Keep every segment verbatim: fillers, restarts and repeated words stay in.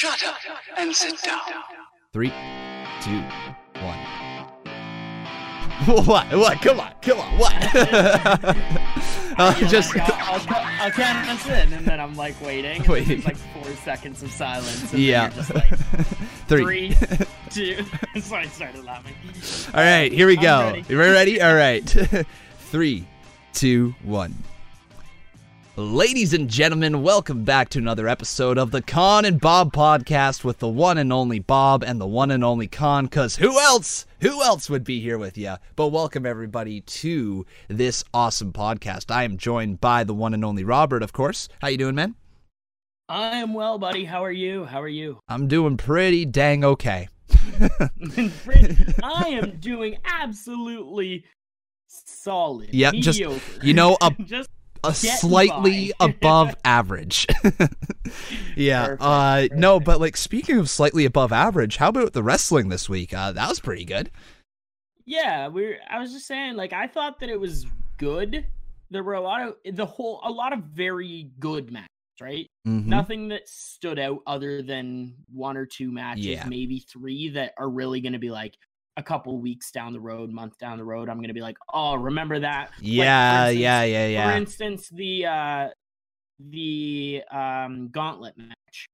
Shut up and sit down. Three, two, one. What? What? Come on! Come on! What? uh, just I'll count in, and then I'm like waiting. Waiting. It's like four seconds of silence. And yeah. Then you're just like, three. Three. Two. So I started laughing. All right, here we I'm go. Ready. We're ready. All right. Three, two, one. Ladies and gentlemen, welcome back to another episode of the Con and Bob podcast with the one and only Bob and the one and only Con, because who else, who else would be here with you? But welcome everybody to this awesome podcast. I am joined by the one and only Robert, of course. How you doing, man? I am well, buddy. How are you? How are you? I'm doing pretty dang okay. I am doing absolutely solid. Yeah, just, you know, a... just A slightly above average. Yeah. Perfect, uh, perfect. No, but like speaking of slightly above average, how about the wrestling this week? Uh, that was pretty good. Yeah, we. Were, I was just saying, like I thought that it was good. There were a lot of the whole, a lot of very good matches, right? Mm-hmm. Nothing that stood out other than one or two matches, yeah. Maybe three that are really going to be like. A couple weeks down the road, month down the road, I'm going to be like, oh, remember that? Yeah, like, instance, yeah, yeah, yeah. For instance, the uh, the um, gauntlet match.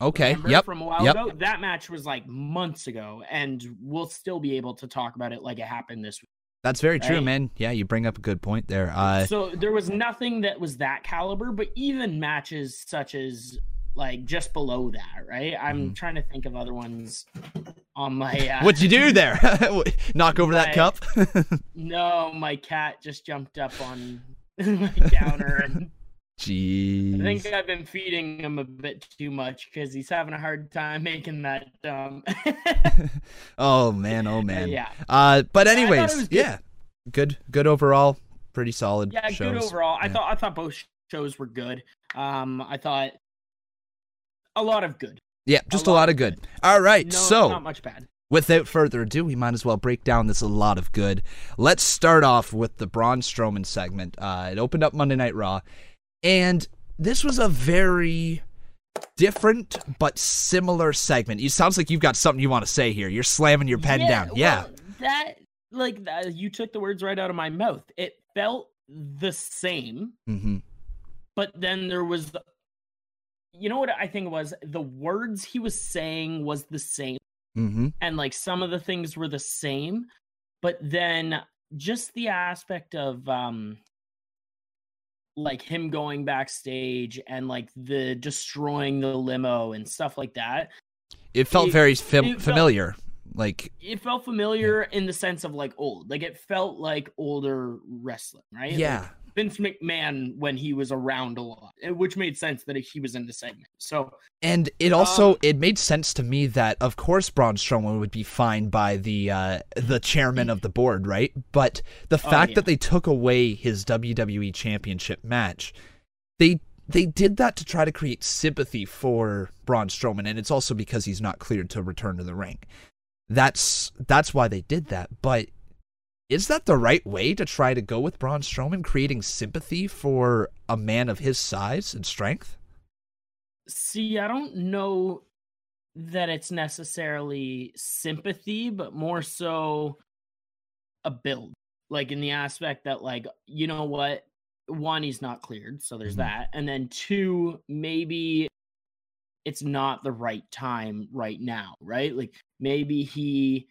Okay, remember yep. From a while yep. ago, that match was like months ago, and we'll still be able to talk about it like it happened this week. That's very right? true, man. Yeah, you bring up a good point there. Uh... So there was nothing that was that caliber, but even matches such as like just below that, right? I'm mm. trying to think of other ones on my uh, what'd you do there? Knock over my, that cup? No, my cat just jumped up on my counter. And jeez. I think I've been feeding him a bit too much because he's having a hard time making that dump. Oh man, oh man. Yeah. Uh but anyways, good. yeah. Good good overall, pretty solid. Yeah, shows. good overall. Yeah. I thought I thought both shows were good. Um I thought a lot of good. Yeah, just a lot, a lot of good. good. All right, no, so not much bad. Without further ado, we might as well break down this a lot of good. Let's start off with the Braun Strowman segment. Uh, it opened up Monday Night Raw, and this was a very different but similar segment. It sounds like you've got something you want to say here. You're slamming your pen yeah, down. Well, yeah, that like that, you took the words right out of my mouth. It felt the same, mm-hmm. but then there was. The, You know what I think it was? The words he was saying was the same. Mm-hmm. And like some of the things were the same, but then just the aspect of um, like him going backstage and like the destroying the limo and stuff like that. It felt it, very fam- it familiar. Felt, like it felt familiar yeah. in the sense of like old, like it felt like older wrestling, right? Yeah. Like, Vince McMahon when he was around a lot, which made sense that he was in the segment. So, and it also um, it made sense to me that of course Braun Strowman would be fined by the uh, the chairman of the board, right? But the fact oh, yeah. that they took away his W W E Championship match, they they did that to try to create sympathy for Braun Strowman, and it's also because he's not cleared to return to the ring. That's that's why they did that, but. Is that the right way to try to go with Braun Strowman, creating sympathy for a man of his size and strength? See, I don't know that it's necessarily sympathy, but more so a build. Like in the aspect that, like, you know what? One, he's not cleared, so there's mm-hmm. that. And then two, maybe it's not the right time right now, right? Like maybe he...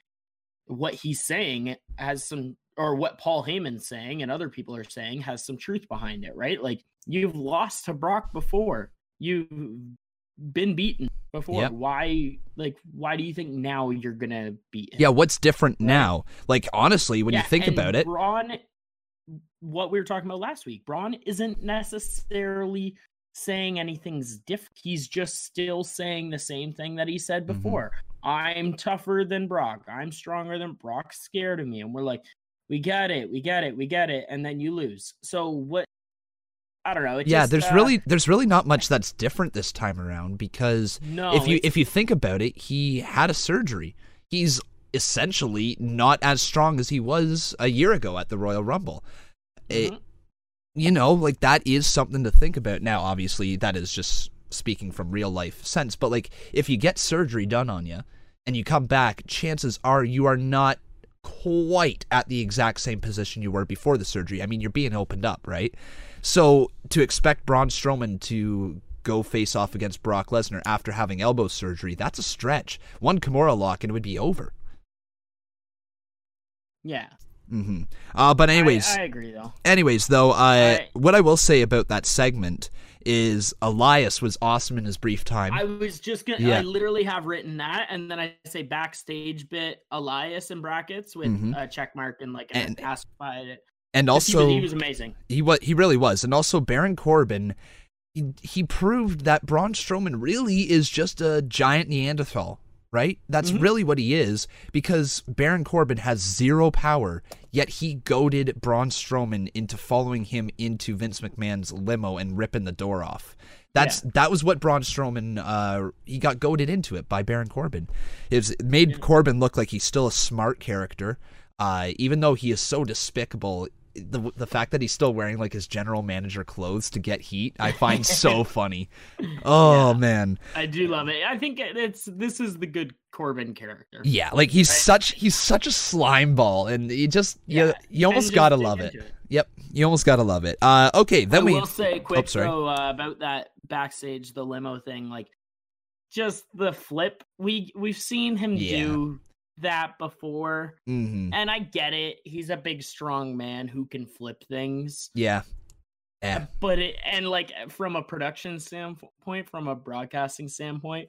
what he's saying has some, or what Paul Heyman's saying and other people are saying has some truth behind it, right? Like you've lost to Brock before, you've been beaten before. Yep. Why, like, why do you think now you're gonna beat him? Yeah, what's different right? now? Like honestly, when yeah, you think and about it, Braun, what we were talking about last week, Braun isn't necessarily saying anything's different. He's just still saying the same thing that he said before. Mm-hmm. I'm tougher than Brock. I'm stronger than Brock. Scared of me. And we're like, we got it. We got it. We got it. And then you lose. So what? I don't know. It's yeah, just, there's uh, really there's really not much that's different this time around because no, if you if you think about it, he had a surgery. He's essentially not as strong as he was a year ago at the Royal Rumble. Mm-hmm. It, you know, like that is something to think about. Now, obviously, that is just speaking from real life sense, but like if you get surgery done on you and you come back, chances are you are not quite at the exact same position you were before the surgery. I mean, you're being opened up, right? So to expect Braun Strowman to go face off against Brock Lesnar after having elbow surgery, that's a stretch. One Kimura lock and it would be over. Yeah. Mm-hmm. Uh, but anyways, I, I agree though. Anyways, though, uh, I, what I will say about that segment is Elias was awesome in his brief time. I was just gonna, yeah. I literally have written that, and then I say backstage bit Elias in brackets with mm-hmm. a check mark and like an aspified it. And also, he was, he was amazing. He was, he really was, and also Baron Corbin. He, he proved that Braun Strowman really is just a giant Neanderthal. Right? That's mm-hmm. really what he is, because Baron Corbin has zero power, yet he goaded Braun Strowman into following him into Vince McMahon's limo and ripping the door off. That's yeah. That was what Braun Strowman, uh, he got goaded into it by Baron Corbin. It, was, it made yeah. Corbin look like he's still a smart character, uh, even though he is so despicable. The the fact that he's still wearing like his general manager clothes to get heat, I find so funny. Oh yeah, man, I do love it. I think it's this is the good Corbin character. Yeah, like he's right? such he's such a slime ball, and you just yeah, you, you almost just gotta love it. it. Yep, you almost gotta love it. Uh, okay, then I we will say quick oh, though uh, about that backstage the limo thing, like just the flip. We we've seen him yeah. do that before mm-hmm. and I get it, he's a big strong man who can flip things yeah yeah but it and like from a production standpoint, from a broadcasting standpoint,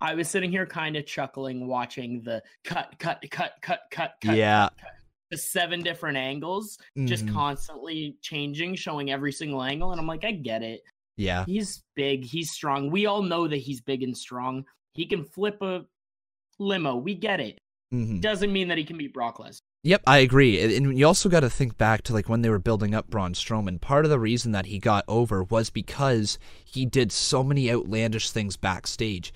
I was sitting here kind of chuckling watching the cut cut cut cut cut cut yeah cut, the seven different angles mm-hmm. just constantly changing, showing every single angle, and I'm like, I get it, yeah he's big, he's strong, we all know that he's big and strong, he can flip a limo, we get it. Mm-hmm. Doesn't mean that he can beat Brock Lesnar. Yep, I agree. And you also got to think back to like when they were building up Braun Strowman. Part of the reason that he got over was because he did so many outlandish things backstage.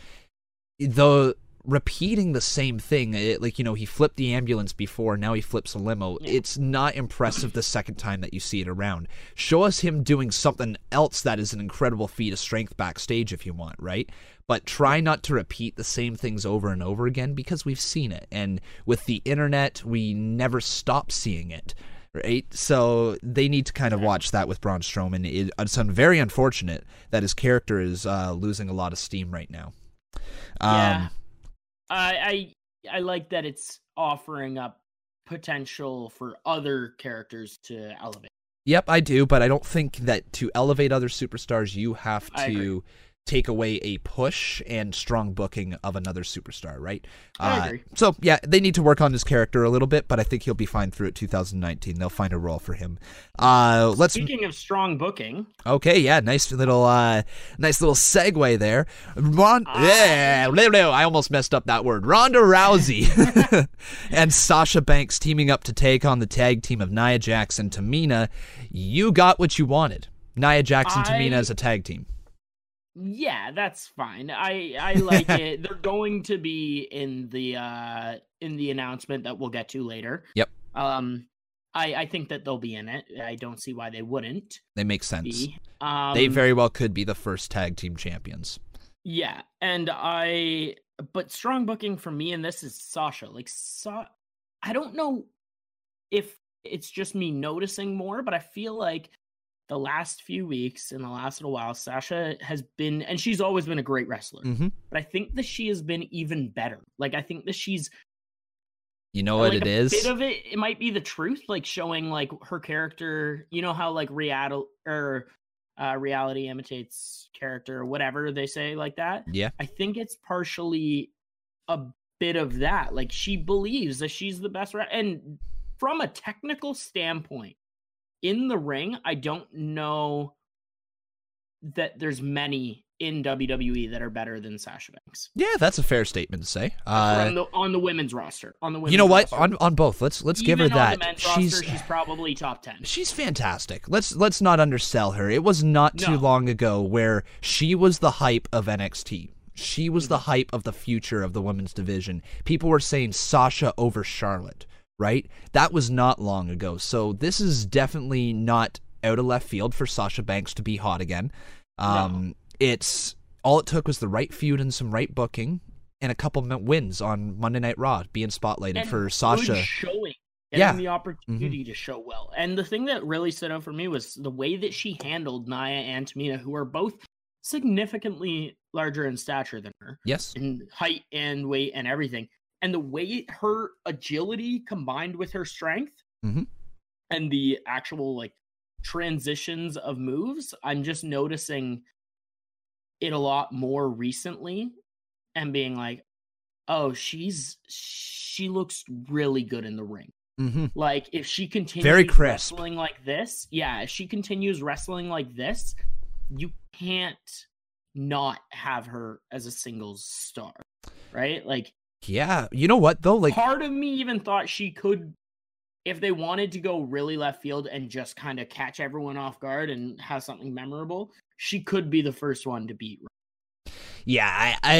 Though repeating the same thing, it, like, you know, he flipped the ambulance before, now he flips a limo. Yeah. It's not impressive the second time that you see it around. Show us him doing something else that is an incredible feat of strength backstage if you want, right? But try not to repeat the same things over and over again, because we've seen it. And with the internet, we never stop seeing it, right? So they need to kind of watch that with Braun Strowman. It's very unfortunate that his character is uh, losing a lot of steam right now. Um, yeah. I, I I like that it's offering up potential for other characters to elevate. Yep, I do, but I don't think that to elevate other superstars, you have to take away a push and strong booking of another superstar, right? I uh, agree. So, yeah, they need to work on this character a little bit, but I think he'll be fine through it two thousand nineteen. They'll find a role for him. Uh, let's Speaking of strong booking. Okay, yeah, nice little uh, nice little segue there. Ron- uh, yeah, I almost messed up that word. Ronda Rousey and Sasha Banks teaming up to take on the tag team of Nia Jax and Tamina. You got what you wanted. Nia Jax and I... Tamina as a tag team. Yeah, that's fine. I, I like it. They're going to be in the uh, in the announcement that we'll get to later. Yep. Um, I, I think that they'll be in it. I don't see why they wouldn't. They make sense. Um, they very well could be the first tag team champions. Yeah, and I but strong booking for me in this is Sasha. Like, Sa- I don't know if it's just me noticing more, but I feel like the last few weeks, in the last little while, Sasha has been, and she's always been a great wrestler, mm-hmm. but I think that she has been even better. Like, I think that she's, you know what like it a is? Bit of it, it might be the truth, like showing like her character, you know how like real, or, uh, reality imitates character or whatever they say like that. Yeah. I think it's partially a bit of that. Like, she believes that she's the best. Re- and from a technical standpoint, in the ring, I don't know that there's many in W W E that are better than Sasha Banks. Yeah, that's a fair statement to say. Uh, on, the, on the women's roster, on the women's you know what, roster. on on both. Let's let's Even give her on that. The men's she's roster, she's probably top ten. She's fantastic. Let's let's not undersell her. It was not too no. long ago where she was the hype of N X T. She was mm-hmm. the hype of the future of the women's division. People were saying Sasha over Charlotte. Right? That was not long ago. So this is definitely not out of left field for Sasha Banks to be hot again. Um, no. It's all it took was the right feud and some right booking and a couple wins on Monday Night Raw being spotlighted and for Sasha. Good showing. Getting yeah. the opportunity mm-hmm. to show well. And the thing that really stood out for me was the way that she handled Nia and Tamina, who are both significantly larger in stature than her. Yes. In height and weight and everything. And the way her agility combined with her strength mm-hmm. and the actual like transitions of moves, I'm just noticing it a lot more recently and being like, oh, she's she looks really good in the ring. Mm-hmm. Like if she continues Very crisp. wrestling like this, yeah, if she continues wrestling like this, you can't not have her as a singles star, right? Like, yeah, you know what though? Like, part of me even thought she could, if they wanted to go really left field and just kind of catch everyone off guard and have something memorable, she could be the first one to beat. Yeah, I, I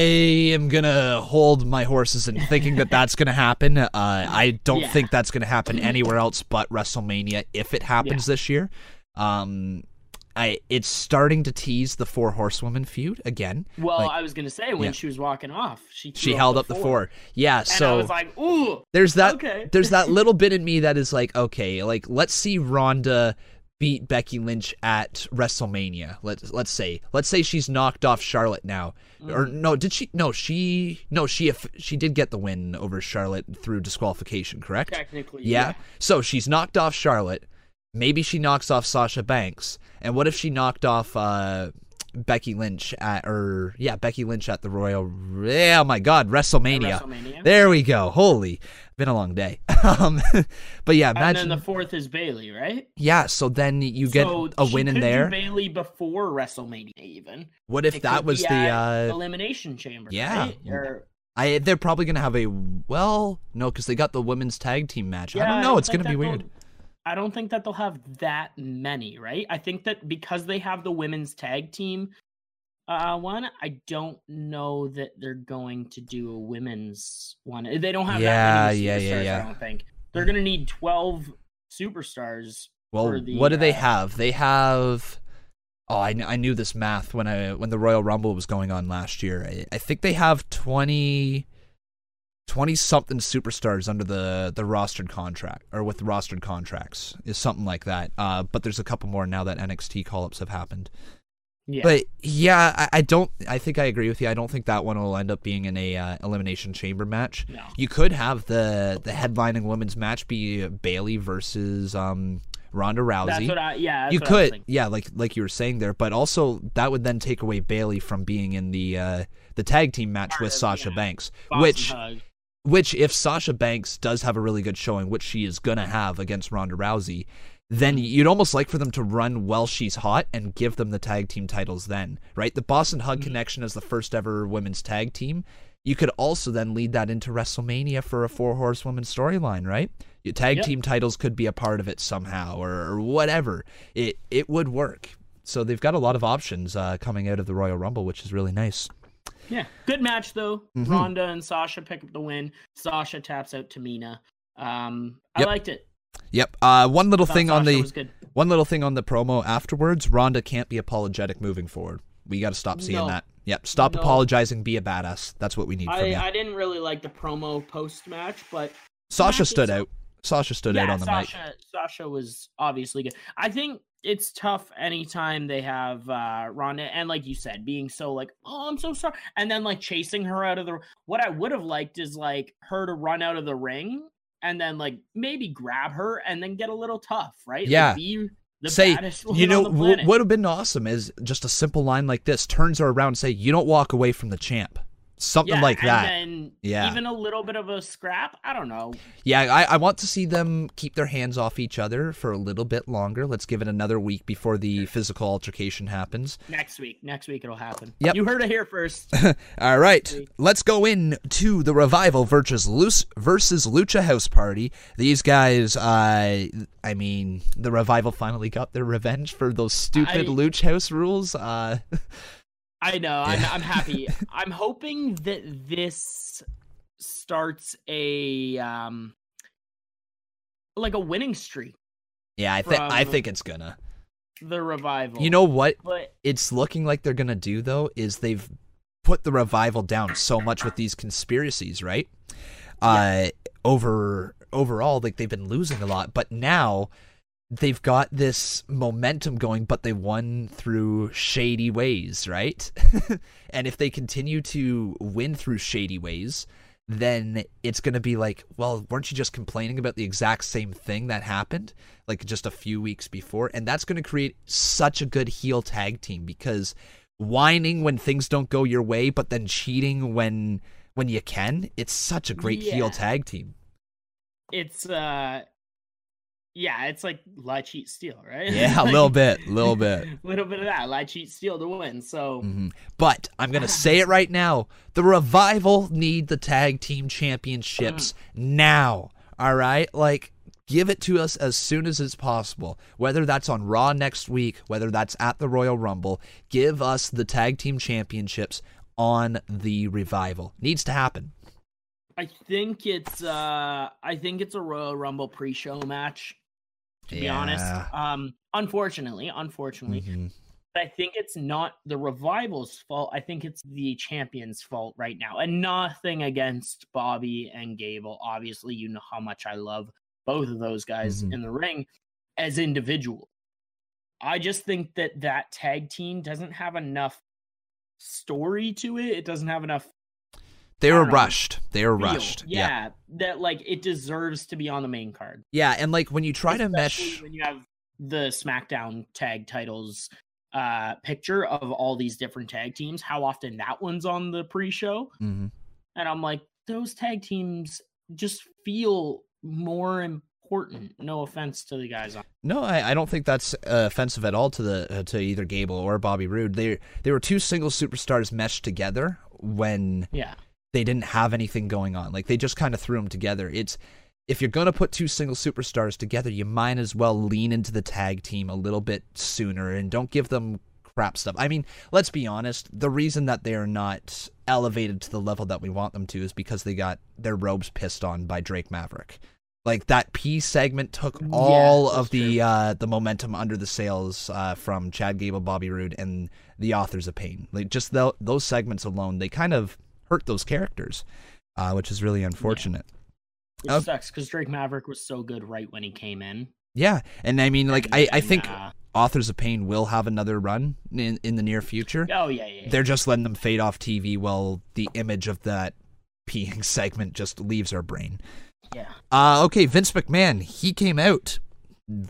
am going to hold my horses and thinking that that's going to happen. Uh, I don't yeah. think that's going to happen anywhere else but WrestleMania if it happens yeah. this year. Um, I It's starting to tease the Four Horsewomen feud again. Well, like, I was going to say, when yeah. she was walking off, she She held up the four. four. Yeah, so... And I was like, ooh! There's that, okay. there's that little bit in me that is like, okay, like, let's see Ronda beat Becky Lynch at WrestleMania. Let's let's say let's say she's knocked off Charlotte now, mm. or no? Did she? No, she no she she did get the win over Charlotte through disqualification, correct? Technically, yeah. yeah. So she's knocked off Charlotte. Maybe she knocks off Sasha Banks. And what if she knocked off uh, Becky Lynch at or yeah Becky Lynch at the Royal? Oh my God, WrestleMania! WrestleMania. There we go. Holy. Been a long day. um but yeah, imagine. And then the fourth is Bayley, right? Yeah, so then you get so a win in there. Bayley before WrestleMania even. What if it that was the uh Elimination Chamber? Yeah. Right? Or... I they're probably going to have a well, no cuz they got the women's tag team match. Yeah, I don't know, I don't it's going to be weird. I don't think that they'll have that many, right? I think that because they have the women's tag team Uh, one, I don't know that they're going to do a women's one. They don't have yeah, that many superstars, yeah, yeah, yeah. I don't think. They're going to need twelve superstars. Well, for the, what do uh, they have? They have... Oh, I, I knew this math when I when the Royal Rumble was going on last year. I, I think they have twenty-something superstars under the, the rostered contract, or with rostered contracts, is something like that. Uh, but there's a couple more now that N X T call-ups have happened. Yeah. But yeah, I, I don't. I think I agree with you. I don't think that one will end up being in a uh, elimination chamber match. No. You could have the the headlining women's match be Bayley versus um, Ronda Rousey. That's what I, yeah, that's you what could. I was thinking. Yeah, like like you were saying there. But also that would then take away Bayley from being in the uh, the tag team match Part with Sasha the, yeah. Banks, Boston which. Hug. Which, if Sasha Banks does have a really good showing, which she is going to have against Ronda Rousey, then you'd almost like for them to run while she's hot and give them the tag team titles then, right? The Boston Hug mm-hmm. Connection is the first ever women's tag team. You could also then lead that into WrestleMania for a Four Horsewomen storyline, right? Your tag yep. team titles could be a part of it somehow or, or whatever. It it would work. So they've got a lot of options uh, coming out of the Royal Rumble, which is really nice. Yeah, good match, though. Mm-hmm. Ronda and Sasha pick up the win. Sasha taps out Tamina. Um, I yep. liked it. Yep. Uh, one little thing Sasha on the one little thing on the promo afterwards. Ronda can't be apologetic moving forward. We got to stop seeing no. that. Yep. Stop no. apologizing. Be a badass. That's what we need. I, from you. I didn't really like the promo post match, but Sasha stood out. Sasha stood yeah, out on the Sasha, mic. Sasha was obviously good. I think it's tough anytime they have uh, Ronda and, like you said, being so like, oh, I'm so sorry, and then like chasing her out of the. What I would have liked is like her to run out of the ring and then like maybe grab her and then get a little tough, right? Yeah. Like, be the say, baddest you know, on the planet. What would have been awesome is just a simple line like this turns her around and say, "You don't walk away from the champ." Something yeah, like that. And yeah. Even a little bit of a scrap. I don't know. Yeah, I, I want to see them keep their hands off each other for a little bit longer. Let's give it another week before the physical altercation happens. Next week. Next week it'll happen. Yep. You heard it here first. All right. Let's go in to the Revival versus Luce versus Lucha House Party. These guys, uh, I mean, the Revival finally got their revenge for those stupid I... Lucha House rules. Uh I know. I'm, I'm happy. I'm hoping that this starts a um, like a winning streak. Yeah, I think I think it's gonna. The Revival. You know what but... it's looking like they're going to do, though, is they've put The Revival down so much with these conspiracies, right? Yeah. Uh, over overall, like, they've been losing a lot. But now they've got this momentum going, but they won through shady ways, right? And if they continue to win through shady ways, then it's going to be like, well, weren't you just complaining about the exact same thing that happened like just a few weeks before? And that's going to create such a good heel tag team, because whining when things don't go your way, but then cheating when when you can, it's such a great yeah. heel tag team. It's, uh, yeah, it's like lie, cheat, steal, right? Yeah, a like, little bit, a little bit. A little bit of that, lie, cheat, steal to win, so. Mm-hmm. But I'm going to say it right now. The Revival need the tag team championships now, all right? Like, give it to us as soon as it's possible. Whether that's on Raw next week, whether that's at the Royal Rumble, give us the tag team championships on The Revival. Needs to happen. I think it's, uh, I think it's a Royal Rumble pre-show match. To yeah. be honest, um, unfortunately, unfortunately, mm-hmm. but I think it's not the Revival's fault. I think it's the champion's fault right now, and nothing against Bobby and Gable. Obviously, you know how much I love both of those guys mm-hmm. in the ring as individuals. I just think that that tag team doesn't have enough story to it. It doesn't have enough. They were rushed. They were rushed. Yeah, yeah, that like it deserves to be on the main card. Yeah, and like when you try Especially to mesh, when you have the SmackDown tag titles uh, picture of all these different tag teams, how often that one's on the pre-show, mm-hmm. and I'm like, those tag teams just feel more important. No offense to the guys. On- no, I, I don't think that's uh, offensive at all to the uh, to either Gable or Bobby Roode. They they were two single superstars meshed together when yeah. they didn't have anything going on. Like, they just kind of threw them together. It's, if you're going to put two single superstars together, you might as well lean into the tag team a little bit sooner and don't give them crap stuff. I mean, let's be honest. The reason that they are not elevated to the level that we want them to is because they got their robes pissed on by Drake Maverick. Like, that P segment took all yeah, of the uh, the momentum under the sails uh, from Chad Gable, Bobby Roode, and the Authors of Pain. Like, just the, those segments alone, they kind of hurt those characters, uh, which is really unfortunate. Yeah. Which uh, sucks, because Drake Maverick was so good right when he came in. Yeah, and I mean, like, and, I, I think uh, Authors of Pain will have another run in, in the near future. Oh, yeah, yeah, yeah. They're just letting them fade off T V while the image of that peeing segment just leaves our brain. Yeah. Uh, okay, Vince McMahon, he came out.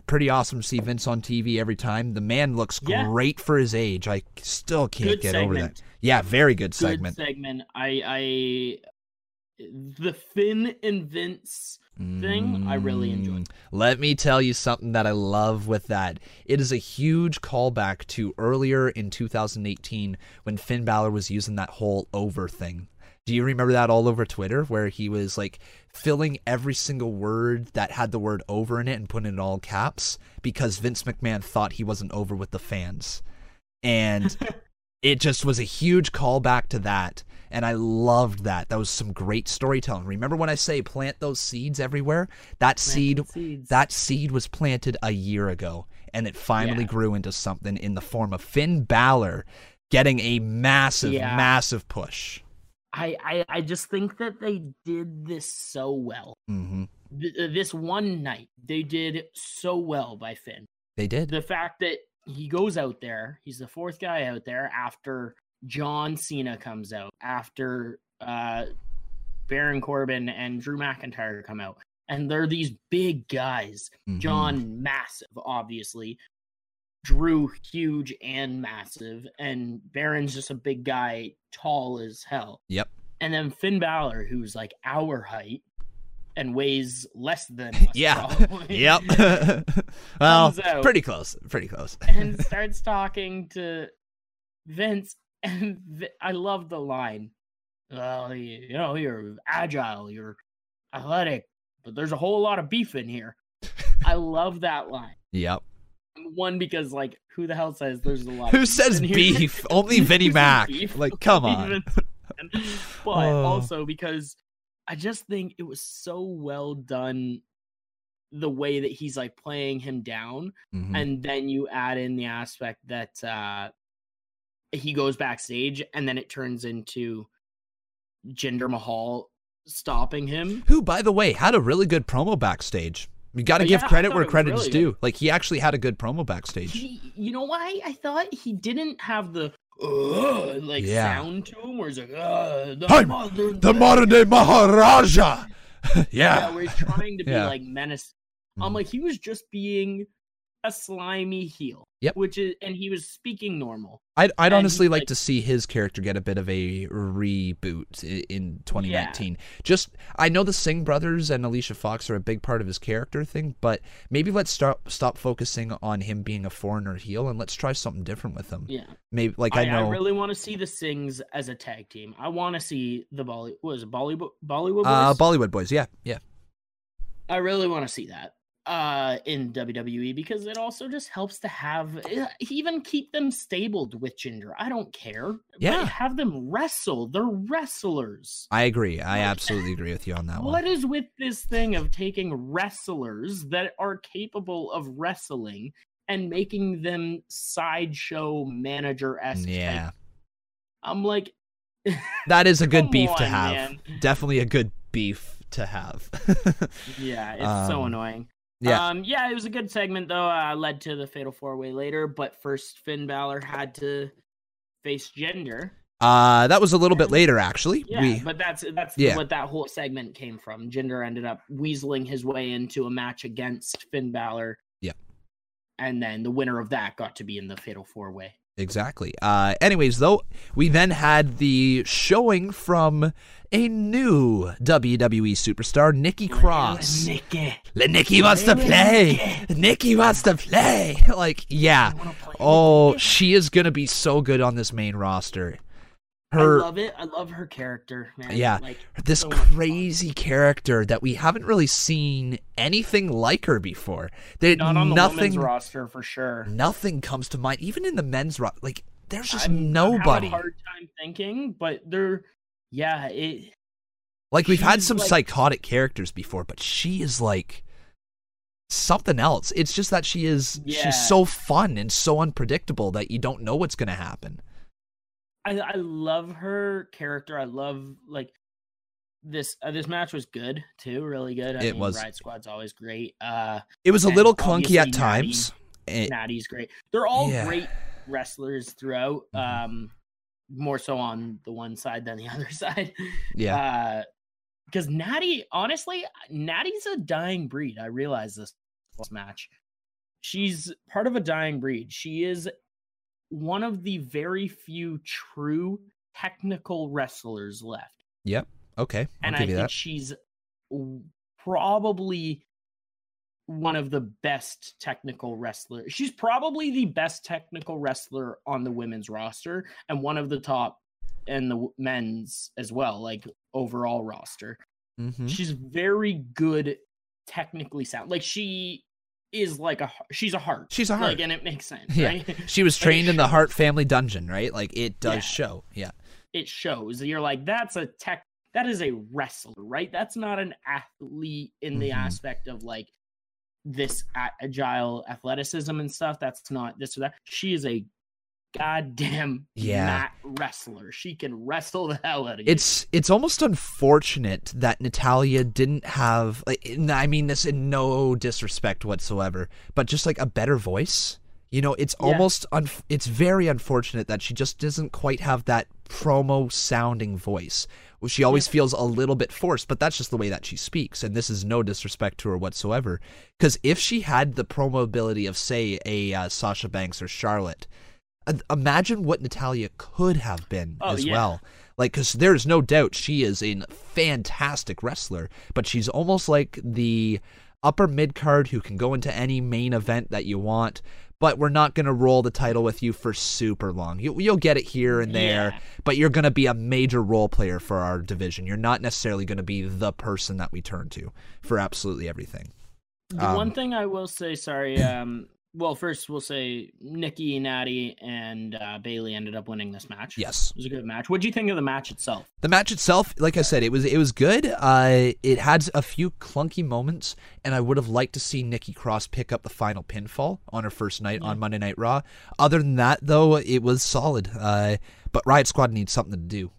Pretty awesome to see Vince on T V every time. The man looks yeah. great for his age. I still can't good get segment. over that. Yeah, very good, good segment. Good segment. I, I, the Finn and Vince thing, mm. I really enjoyed. Let me tell you something that I love with that. It is a huge callback to earlier in two thousand eighteen when Finn Balor was using that whole over thing. Do you remember that all over Twitter where he was like filling every single word that had the word over in it and putting it in all caps because Vince McMahon thought he wasn't over with the fans? And it just was a huge callback to that. And I loved that. That was some great storytelling. Remember when I say plant those seeds everywhere? That seed, seeds. that seed was planted a year ago, and it finally yeah. grew into something in the form of Finn Balor getting a massive, yeah. massive push. I, I, I just think that they did this so well. Mm-hmm. Th- this one night, they did so well by Finn. They did. The fact that he goes out there, he's the fourth guy out there after John Cena comes out, after uh, Baron Corbin and Drew McIntyre come out. And they're these big guys. Mm-hmm. John, massive, obviously. Drew, huge and massive, and Baron's just a big guy, tall as hell. Yep. And then Finn Balor, who's like our height and weighs less than us. yeah. Yep. Well, pretty close. Pretty close. And starts talking to Vince, and th- I love the line. Well, you, you know, you're agile, you're athletic, but there's a whole lot of beef in here. I love that line. Yep. One, because, like, who the hell says there's a lot Who of says beef? Only Vinnie Mac. Like, come on. But oh. also because I just think it was so well done the way that he's like playing him down. Mm-hmm. And then you add in the aspect that uh, he goes backstage and then it turns into Jinder Mahal stopping him. Who, by the way, had a really good promo backstage. You got to give yeah, credit where credit really is due. Good. Like, he actually had a good promo backstage. He, you know why? I thought he didn't have the uh, like yeah. sound to him where he's like, uh, the, I'm modern, the modern day Maharaja. yeah. yeah. Where he's trying to be yeah. like menace. I'm um, mm. like, he was just being a slimy heel. Yep. Which is, and he was speaking normal. I'd, I'd honestly like, like to see his character get a bit of a reboot in twenty nineteen. Yeah. Just, I know the Singh brothers and Alicia Fox are a big part of his character thing, but maybe let's stop stop focusing on him being a foreigner heel and let's try something different with him. Yeah. Maybe like I, I know. I really want to see the Singhs as a tag team. I want to see the Bolly, what is it, Bollywood Bollywood Boys? Uh, Bollywood Boys. Yeah, yeah. I really want to see that. Uh, in W W E, because it also just helps to have even keep them stabled with Jinder. I don't care. Yeah, but have them wrestle. They're wrestlers. I agree. I like, absolutely agree with you on that one. What is with this thing of taking wrestlers that are capable of wrestling and making them sideshow manager-esque? Yeah, type? I'm like, that is a good beef on, to have. Man. Definitely a good beef to have. yeah, it's um, so annoying. Yeah. Um, yeah, it was a good segment, though. Uh, led to the Fatal Four-Way later, but first Finn Balor had to face Jinder. Uh, that was a little and, bit later, actually. Yeah, we, but that's that's yeah. what that whole segment came from. Jinder ended up weaseling his way into a match against Finn Balor. Yeah. And then the winner of that got to be in the Fatal Four-Way. Exactly. Uh, anyways, though, we then had the showing from a new W W E superstar, Nikki Cross. Le Nikki. Le Nikki wants to play. Nikki wants to play. Like, yeah. Oh, she is going to be so good on this main roster. Her, I love it. I love her character, man. Yeah. Like, this so crazy character that we haven't really seen anything like her before. There, Not on nothing, the women's roster, for sure. Nothing comes to mind. Even in the men's roster, like, there's just I'm, nobody. I have a hard time thinking, but there, yeah. It, like, we've had some like, psychotic characters before, but she is, like, something else. It's just that she is, yeah. she's so fun and so unpredictable that you don't know what's going to happen. I, I love her character. I love like this. Uh, this match was good too, really good. I it mean, was. Riot Squad's always great. Uh, it was a little clunky at Natty, times. It, Natty's great. They're all yeah. great wrestlers throughout. Um, more so on the one side than the other side. Yeah. Because uh, Natty, honestly, Natty's a dying breed. I realized this match. She's part of a dying breed. She is. One of the very few true technical wrestlers left. Yep. Okay. I'll and I think that. She's probably one of the best technical wrestlers. She's probably the best technical wrestler on the women's roster and one of the top in the men's as well, like overall roster. Mm-hmm. She's very good technically sound. Like she... is like a she's a heart she's a heart like, and it makes sense yeah. right she was trained in the Hart family dungeon right like it does yeah. show yeah it shows you're like that's a tech that is a wrestler right that's not an athlete in the mm-hmm. aspect of like this agile athleticism and stuff that's not this or that she is a goddamn yeah mat wrestler she can wrestle the hell out of you. It's it's almost unfortunate that Natalia didn't have like, I mean this in no disrespect whatsoever but just like a better voice you know it's almost yeah. un, it's very unfortunate that she just doesn't quite have that promo sounding voice she always yeah. feels a little bit forced but that's just the way that she speaks and this is no disrespect to her whatsoever because if she had the promo ability of say a uh, Sasha Banks or Charlotte imagine what Natalia could have been oh, as yeah. well. Like, because there's no doubt she is a fantastic wrestler, but she's almost like the upper mid-card who can go into any main event that you want, but we're not going to roll the title with you for super long. You, you'll get it here and there, yeah. but you're going to be a major role player for our division. You're not necessarily going to be the person that we turn to for absolutely everything. The um, one thing I will say, sorry, um... Well, first we'll say Nikki, Natty, and uh, Bayley ended up winning this match. Yes, it was a good match. What did you think of the match itself? The match itself, like I said, it was it was good. Uh, it had a few clunky moments, and I would have liked to see Nikki Cross pick up the final pinfall on her first night yeah. on Monday Night Raw. Other than that, though, it was solid. Uh, but Riot Squad needs something to do.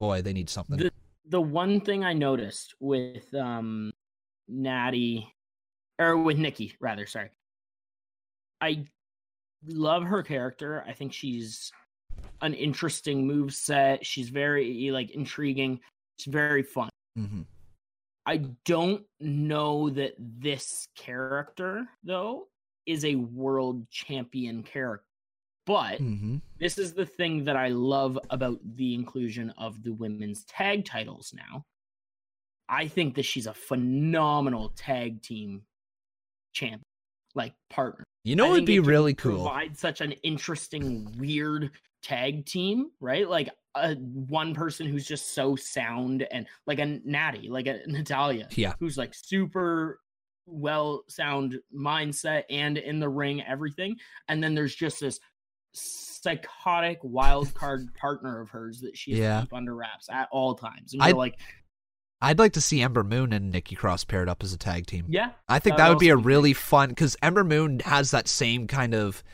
Boy, they need something. The, the one thing I noticed with um, Natty, or with Nikki, rather, sorry. I love her character. I think she's an interesting moveset. She's very, like, intriguing. She's very fun. Mm-hmm. I don't know that this character, though, is a world champion character. But mm-hmm. this is the thing that I love about the inclusion of the women's tag titles now. I think that she's a phenomenal tag team champ, like, partner. You know, it'd be really cool. Provide such an interesting, weird tag team, right? Like a one person who's just so sound, and like a Natty, like a Natalia, yeah, who's like super well sound mindset and in the ring, everything. And then there's just this psychotic wild card partner of hers that she has yeah. to keep under wraps at all times. And you're I'd, like, I'd like to see Ember Moon and Nikki Cross paired up as a tag team. Yeah, I think that, that would be a really fun, because Ember Moon has that same kind of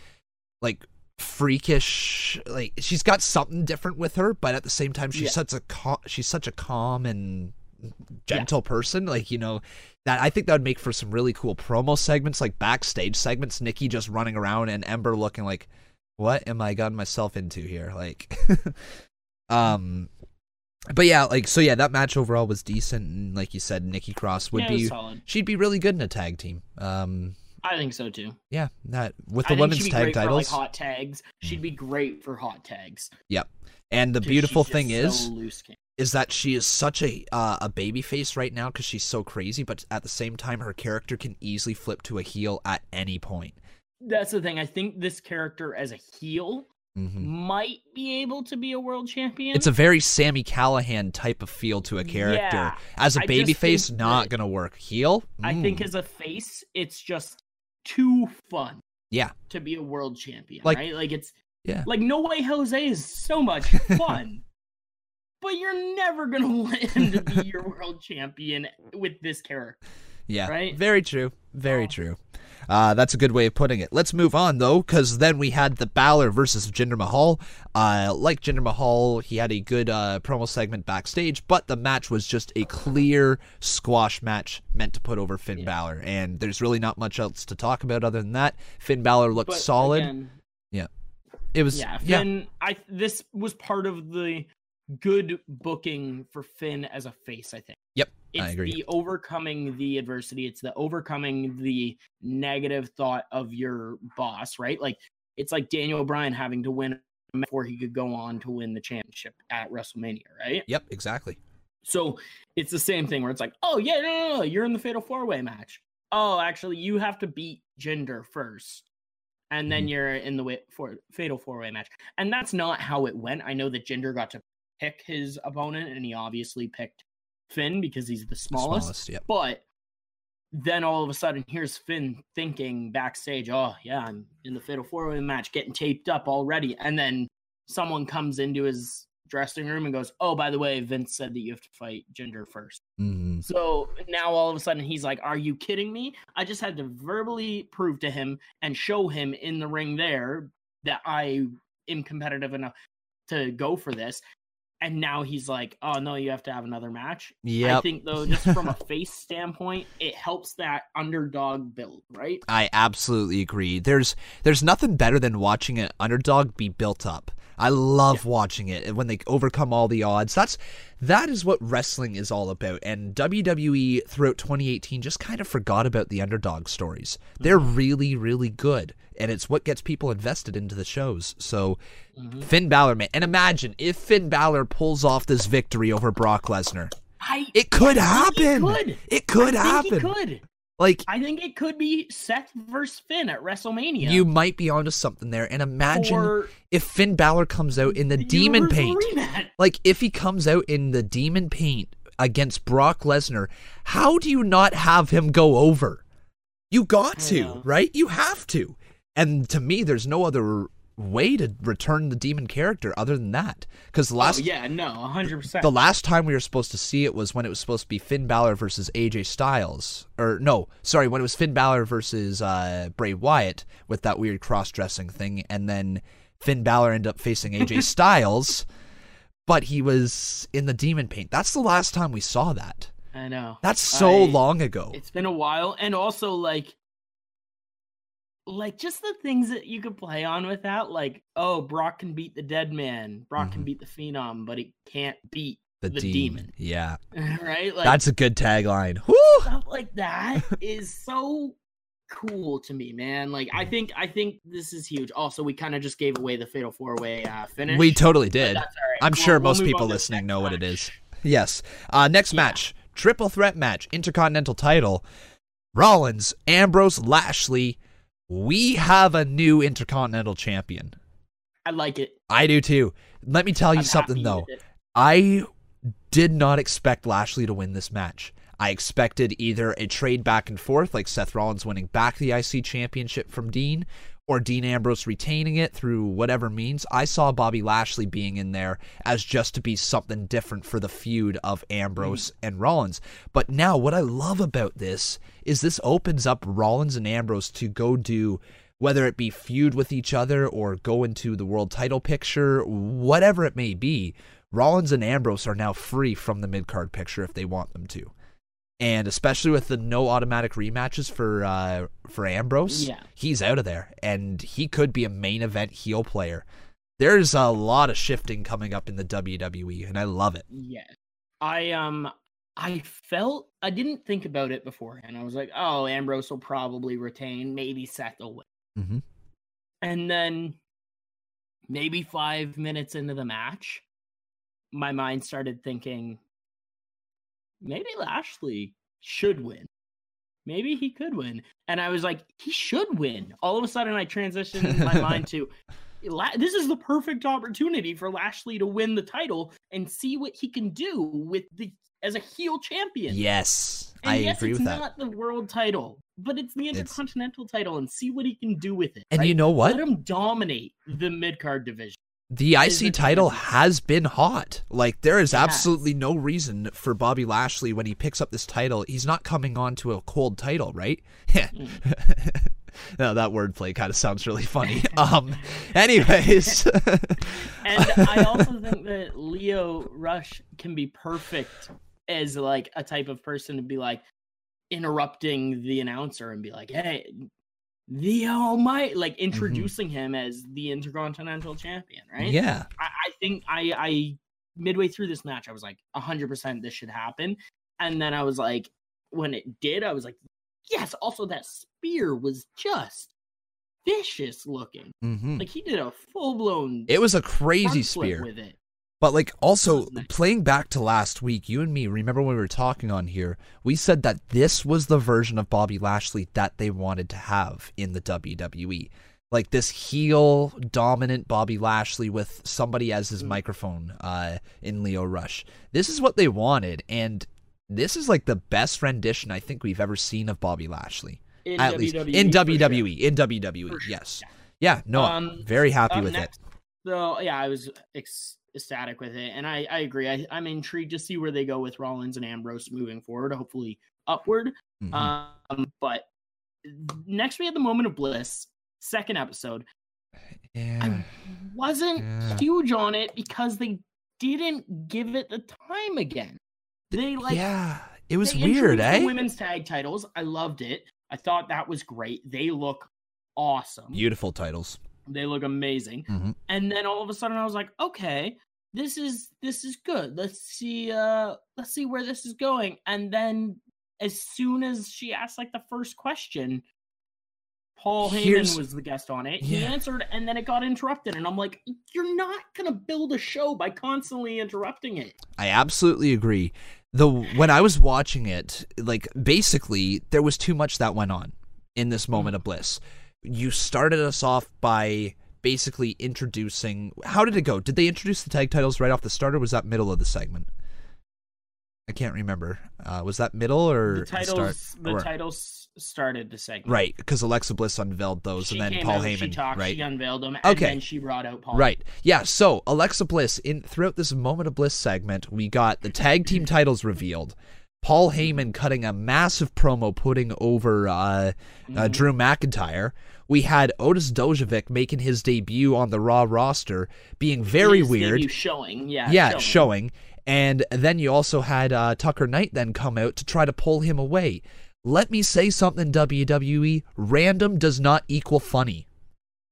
like freakish, like she's got something different with her, but at the same time she's yeah. such a cal- she's such a calm and gentle yeah. person. Like, you know, that I think that would make for some really cool promo segments, like backstage segments. Nikki just running around and Ember looking like, "What am I gotten myself into here?" Like, um. But yeah, like, so yeah, that match overall was decent, and like you said, Nikki Cross would yeah, be solid. She'd be really good in a tag team. Um, I think so too. Yeah, that with the I women's think she'd be tag great titles, for, like, hot tags. She'd be great for hot tags. Yep. And the beautiful thing is, so is that she is such a uh, a babyface right now because she's so crazy, but at the same time, her character can easily flip to a heel at any point. That's the thing. I think this character as a heel. Mm-hmm. might be able to be a world champion. It's a very Sami Callihan type of feel to a character. Yeah, as a babyface, not going to work. Heel? Mm. I think as a face, it's just too fun Yeah, to be a world champion, like, right? Like, it's yeah. like No Way Jose is so much fun, but you're never going to want him to be your world champion with this character. Yeah, right? Very true. Very oh. true. Uh, that's a good way of putting it. Let's move on, though, because then we had the Balor versus Jinder Mahal. Uh, like Jinder Mahal, he had a good uh, promo segment backstage, but the match was just a clear squash match meant to put over Finn yeah. Balor, and there's really not much else to talk about other than that. Finn Balor looked but solid. Again, yeah, it was. Yeah, Finn. Yeah. I this was part of the good booking for Finn as a face, I think. Yep. It's I agree. the overcoming the adversity. It's the overcoming the negative thought of your boss, right? Like, it's like Daniel Bryan having to win before he could go on to win the championship at WrestleMania, right? Yep, exactly. So it's the same thing where it's like, oh, yeah, no, no, no, you're in the Fatal Four-Way match. Oh, actually, you have to beat Jinder first. And then mm. you're in the way for Fatal Four-Way match. And that's not how it went. I know that Jinder got to pick his opponent, and he obviously picked Finn because he's the smallest, smallest yep. but then all of a sudden here's Finn thinking backstage, oh yeah, I'm in the Fatal Four-Way match, getting taped up already, and then someone comes into his dressing room and goes, oh, by the way, Vince said that you have to fight Jinder first. Mm-hmm. So now all of a sudden he's like, are you kidding me? I just had to verbally prove to him and show him in the ring there that I am competitive enough to go for this. And now he's like, oh, no, you have to have another match. Yep. I think, though, just from a face standpoint, it helps that underdog build, right? I absolutely agree. There's there's nothing better than watching an underdog be built up. I love yeah. watching it when they overcome all the odds. That's that is what wrestling is all about. And W W E throughout twenty eighteen just kind of forgot about the underdog stories. Mm-hmm. They're really, really good, and it's what gets people invested into the shows. So mm-hmm. Finn Balor, man, and imagine if Finn Balor pulls off this victory over Brock Lesnar. I it could I happen. Could. It could I happen. Think it could. Like, I think it could be Seth versus Finn at WrestleMania. You might be onto something there. And imagine or if Finn Balor comes out in the demon paint. Rematch. Like, if he comes out in the demon paint against Brock Lesnar, how do you not have him go over? You got to, right? You have to. And to me, there's no other way to return the demon character other than that. Because last, oh, yeah, no, one hundred percent. The last time we were supposed to see it was when it was supposed to be Finn Balor versus A J Styles. Or, no, sorry, when it was Finn Balor versus uh, Bray Wyatt with that weird cross-dressing thing. And then Finn Balor ended up facing A J Styles, but he was in the demon paint. That's the last time we saw that. I know. That's so I, long ago. It's been a while. And also, like, like just the things that you could play on with that, like, oh, Brock can beat the dead man. Brock mm-hmm. can beat the Phenom, but he can't beat the, the demon. demon. Yeah. Right? Like, that's a good tagline. Woo! Stuff like that is so cool to me, man. Like, I think I think this is huge. Also, we kind of just gave away the Fatal Four-Way uh, finish. We totally did. Right. I'm we'll, sure we'll most people listening know match. What it is. Yes. Uh, next yeah. match. Triple threat match. Intercontinental title. Rollins, Ambrose, Lashley. We have a new Intercontinental Champion. I like it. I do too. Let me tell you I'm something though. I did not expect Lashley to win this match. I expected either a trade back and forth, like Seth Rollins winning back the I C Championship from Dean, or Dean Ambrose retaining it through whatever means. I saw Bobby Lashley being in there as just to be something different for the feud of Ambrose mm-hmm. and Rollins. But now what I love about this is this opens up Rollins and Ambrose to go do, whether it be feud with each other or go into the world title picture, whatever it may be, Rollins and Ambrose are now free from the mid-card picture if they want them to. And especially with the no automatic rematches for uh, for Ambrose, yeah. he's out of there. And he could be a main event heel player. There's a lot of shifting coming up in the W W E, and I love it. Yeah. I um I felt, I didn't think about it beforehand. I was like, oh, Ambrose will probably retain. Maybe Seth will win. Mm-hmm. And then maybe five minutes into the match, my mind started thinking, maybe Lashley should win. Maybe he could win. And I was like, he should win. All of a sudden, I transitioned my mind to, this is the perfect opportunity for Lashley to win the title and see what he can do with the as a heel champion. Yes, and I yes, agree with that. Yes, it's not the world title, but it's the Intercontinental it's... title, and see what he can do with it. And right? You know what? Let him dominate the mid-card division. The I C title has been hot. Like, there is absolutely no reason for Bobby Lashley when he picks up this title. He's not coming on to a cold title, right? mm. No, that wordplay kind of sounds really funny. Um, anyways. And I also think that Lio Rush can be perfect as, like, a type of person to be, like, interrupting the announcer and be like, hey, the almighty, like introducing mm-hmm. him as the Intercontinental Champion, right? Yeah. I, I think I, I, midway through this match, I was like, one hundred percent this should happen. And then I was like, when it did, I was like, yes. Also, that spear was just vicious looking. Mm-hmm. Like, he did a full-blown. It was a crazy spear. With it. But, like, also, playing back to last week, you and me, remember when we were talking on here, we said that this was the version of Bobby Lashley that they wanted to have in the W W E. Like, this heel-dominant Bobby Lashley with somebody as his microphone uh, in Lio Rush. This is what they wanted, and this is, like, the best rendition I think we've ever seen of Bobby Lashley. In At W W E. Least. In W W E. Sure. In W W E, for yes. Sure. Yeah, no, um, very happy um, with next, it. So, yeah, I was... Ex- ecstatic with it, and I, I agree. I, I'm intrigued to see where they go with Rollins and Ambrose moving forward, hopefully upward. Mm-hmm. Um, but next we had the Moment of Bliss, second episode. Yeah. I wasn't yeah. huge on it because they didn't give it the time again. They like yeah, it was weird, eh? The women's tag titles. I loved it. I thought that was great. They look awesome. Beautiful titles. They look amazing. Mm-hmm. And then all of a sudden I was like, okay, this is this is good. Let's see uh let's see where this is going. And then as soon as she asked like the first question, Paul Heyman Here's... was the guest on it. Yeah. He answered and then it got interrupted. And I'm like, you're not gonna build a show by constantly interrupting it. I absolutely agree. The when I was watching it, like basically there was too much that went on in this Moment mm-hmm. of Bliss. You started us off by basically introducing... How did it go? Did they introduce the tag titles right off the start, or was that middle of the segment? I can't remember. Uh, was that middle or the titles? Start, the or, titles started the segment, right? Because Alexa Bliss unveiled those, she and then Paul out, Heyman. She talked, right? She unveiled them, and okay. then she brought out Paul. Right? Yeah. So Alexa Bliss, in throughout this Moment of Bliss segment, we got the tag team titles revealed. Paul Heyman cutting a massive promo, putting over uh, mm-hmm. uh, Drew McIntyre. We had Otis Dojovic making his debut on the Raw roster, being very his weird. Debut showing, yeah, yeah, showing. showing. And then you also had uh, Tucker Knight then come out to try to pull him away. Let me say something, W W E. Random does not equal funny.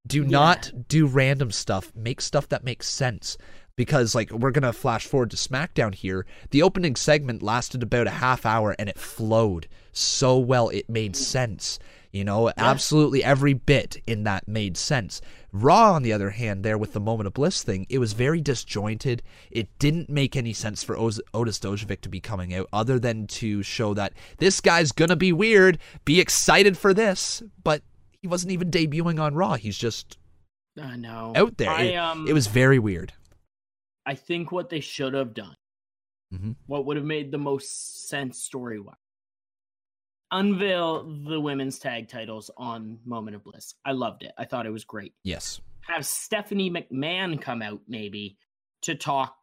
Do yeah. not do random stuff. Make stuff that makes sense. Because, like, we're going to flash forward to SmackDown here. The opening segment lasted about a half hour, and it flowed so well. It made sense. You know, yeah. absolutely every bit in that made sense. Raw, on the other hand, there with the Moment of Bliss thing, it was very disjointed. It didn't make any sense for Otis Dojovic to be coming out other than to show that this guy's going to be weird. Be excited for this. But he wasn't even debuting on Raw. He's just uh, no. out there. I, it, um... it was very weird. I think what they should have done, mm-hmm. what would have made the most sense story-wise, unveil the women's tag titles on Moment of Bliss. I loved it. I thought it was great. Yes. Have Stephanie McMahon come out, maybe, to talk,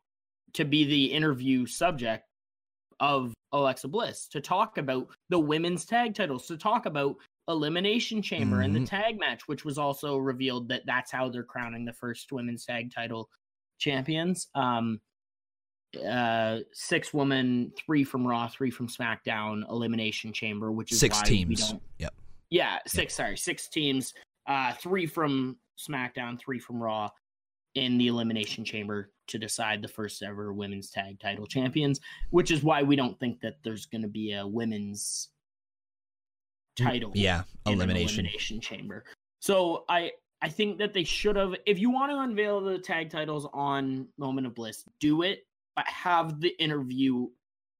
to be the interview subject of Alexa Bliss, to talk about the women's tag titles, to talk about Elimination Chamber mm-hmm. and the tag match, which was also revealed that that's how they're crowning the first women's tag title champions, um uh six woman, three from Raw, three from SmackDown, Elimination Chamber, which is six why teams we don't, yep yeah six yep. sorry six teams, uh three from SmackDown, three from Raw in the Elimination Chamber to decide the first ever women's tag title champions, which is why we don't think that there's going to be a women's title yeah elimination. Elimination Chamber. So I I think that they should have, if you want to unveil the tag titles on Moment of Bliss, do it, but have the interview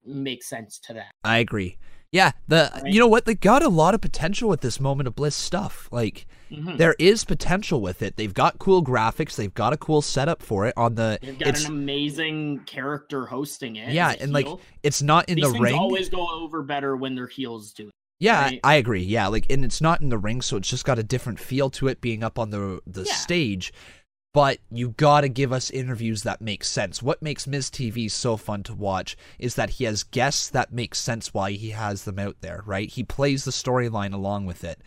make sense to that. I agree. Yeah, the right? you know what? They got a lot of potential with this Moment of Bliss stuff. Like, mm-hmm. there is potential with it. They've got cool graphics. They've got a cool setup for it. On the, They've got it's, an amazing character hosting it. Yeah, and heel. like, it's not in These the ring. These things always go over better when their heels do it. Yeah, right. I agree. Yeah, like, and it's not in the ring, so it's just got a different feel to it being up on the the yeah. stage. But you gotta give us interviews that make sense. What makes Miz T V so fun to watch is that he has guests that make sense why he has them out there, right? He plays the storyline along with it.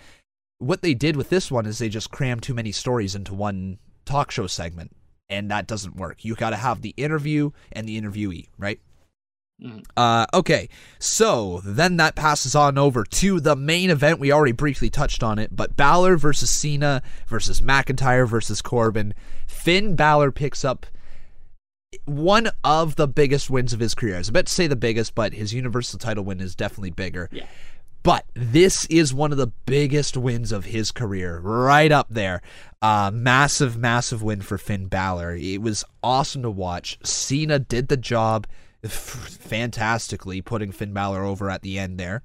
What they did with this one is they just crammed too many stories into one talk show segment, and that doesn't work. You gotta have the interview and the interviewee, right? Uh, okay, so then that passes on over to the main event. We already briefly touched on it, but Balor versus Cena versus McIntyre versus Corbin. Finn Balor picks up one of the biggest wins of his career. I was about to say the biggest, but his Universal title win is definitely bigger. Yeah. But this is one of the biggest wins of his career, right up there. Uh, massive, massive win for Finn Balor. It was awesome to watch. Cena did the job fantastically, putting Finn Balor over at the end there.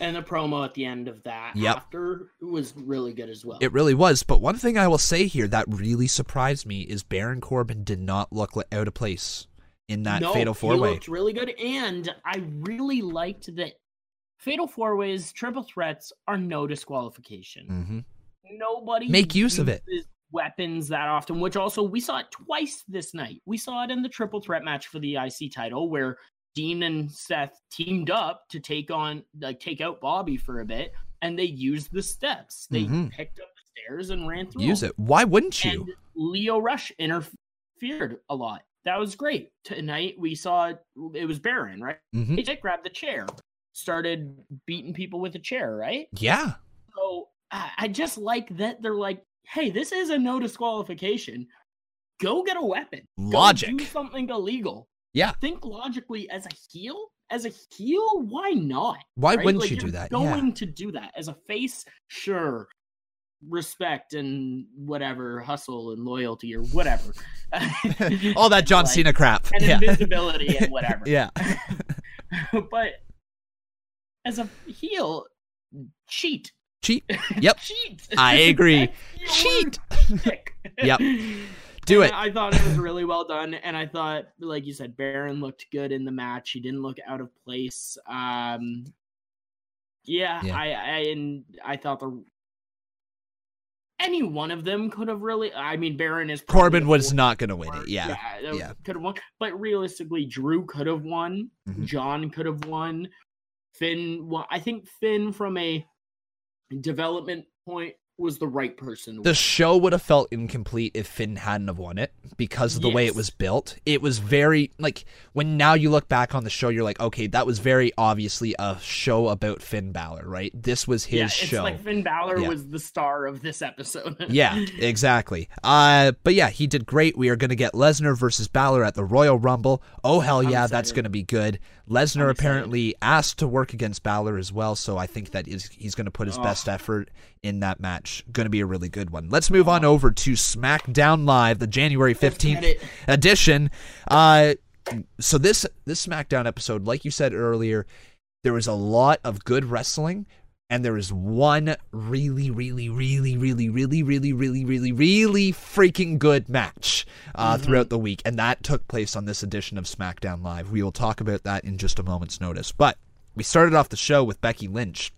And the promo at the end of that yep. after was really good as well. It really was. But one thing I will say here that really surprised me is Baron Corbin did not look out of place in that no, Fatal Four Way. He looked really good, and I really liked that Fatal Four Ways, Triple Threats are no disqualification. Mm-hmm. Nobody make use of it. Weapons that often, which also we saw it twice this night. We saw it in the triple threat match for the I C title where Dean and Seth teamed up to take on, like, take out Bobby for a bit, and they used the steps. They mm-hmm. picked up the stairs and ran through. Use them. It. Why wouldn't you? And Leo Rush interfered a lot. That was great. Tonight we saw it, it was Baron, right? Mm-hmm. He just grabbed the chair, started beating people with a chair, right? Yeah. So I just like that they're like, hey, this is a no disqualification. Go get a weapon. Logic. Go do something illegal. Yeah. Think logically as a heel. As a heel, why not? Why right? wouldn't like, you do that? Going yeah. to do that as a face, sure, respect and whatever, hustle and loyalty or whatever. All that John like, Cena crap. And yeah. invisibility and whatever. Yeah. But as a heel, cheat. Cheat. Yep. Cheat. I agree. Cheat. Yep. Do it. I thought it was really well done, and I thought, like you said, Baron looked good in the match. He didn't look out of place. Um, yeah, yeah. I, I and I thought the any one of them could have really. I mean, Baron is Corbin was not going to win it. Yeah, yeah, yeah. Could have won, but realistically, Drew could have won. Mm-hmm. John could have won. Finn, well, I think Finn from a development point was the right person. The show would have felt incomplete if Finn hadn't have won it because of the yes. way it was built. It was very, like, when now you look back on the show, you're like, okay, that was very obviously a show about Finn Balor, right? This was his yeah, it's show. It's like Finn Balor yeah. was the star of this episode. yeah, exactly. Uh, but yeah, he did great. We are going to get Lesnar versus Balor at the Royal Rumble. Oh, hell yeah, that's going to be good. Lesnar apparently asked to work against Balor as well, so I think that is he's going to put his oh. best effort in that match. Going to be a really good one. Let's move oh. on over to SmackDown Live, the January fifteenth edition. Uh, so this this SmackDown episode, like you said earlier, there was a lot of good wrestling, and there is one really, really, really, really, really, really, really, really, really freaking good match uh, mm-hmm. throughout the week. And that took place on this edition of SmackDown Live. We will talk about that in just a moment's notice. But we started off the show with Becky Lynch.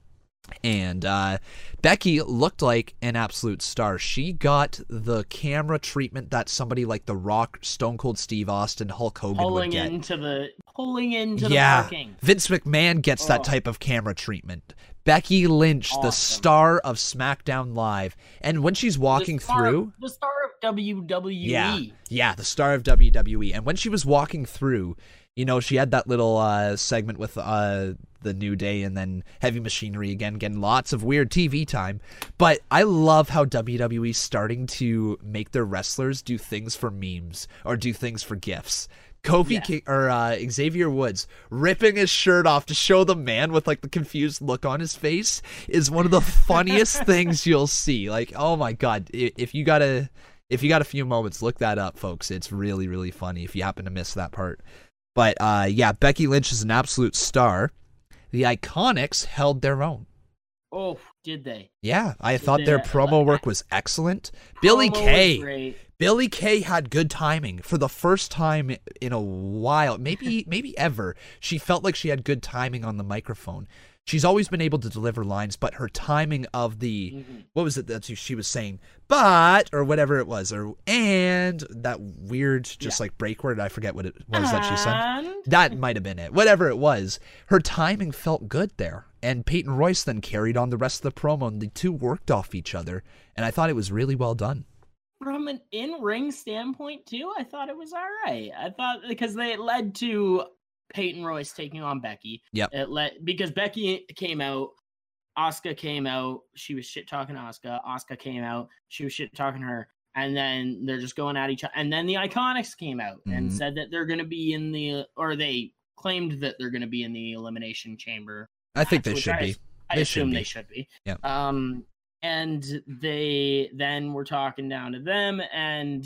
And uh, Becky looked like an absolute star. She got the camera treatment that somebody like The Rock, Stone Cold Steve Austin, Hulk Hogan pulling would get. Into the, pulling into yeah. the parking. Vince McMahon gets oh. that type of camera treatment. Becky Lynch, awesome. The star of SmackDown Live. And when she's walking the through... Of, the star of W W E. Yeah, yeah, the star of W W E. And when she was walking through, you know, she had that little uh, segment with... Uh, The New Day and then Heavy Machinery again, getting lots of weird T V time. But I love how W W E's starting to make their wrestlers do things for memes or do things for GIFs. Kofi yeah. King, or uh, Xavier Woods ripping his shirt off to show the man with like the confused look on his face is one of the funniest things you'll see. Like, oh my God, if you got a, if you got a few moments, look that up, folks. It's really, really funny if you happen to miss that part. But uh, yeah, Becky Lynch is an absolute star. The Iconics held their own. Oh, did they? Yeah, I did thought they, their promo like work was excellent. Promo Billy Kay. Billy Kay had good timing for the first time in a while, maybe maybe ever. She felt like she had good timing on the microphone. She's always been able to deliver lines, but her timing of the, mm-hmm. what was it that she was saying? But, or whatever it was, or and, that weird just yeah. like break word, I forget what it was and... that she said. That might have been it. Whatever it was, her timing felt good there. And Peyton Royce then carried on the rest of the promo, and the two worked off each other, and I thought it was really well done. From an in-ring standpoint, too, I thought it was all right. I thought, because they led to... Peyton Royce taking on Becky. Yeah. It let because Becky came out, Asuka came out, she was shit talking Asuka. Asuka came out, she was shit talking her, and then they're just going at each other. And then the Iconics came out mm-hmm. and said that they're going to be in the, or they claimed that they're going to be in the Elimination Chamber. I think they should I, be. I they assume should be. they should be. Yeah. Um, and they then were talking down to them, and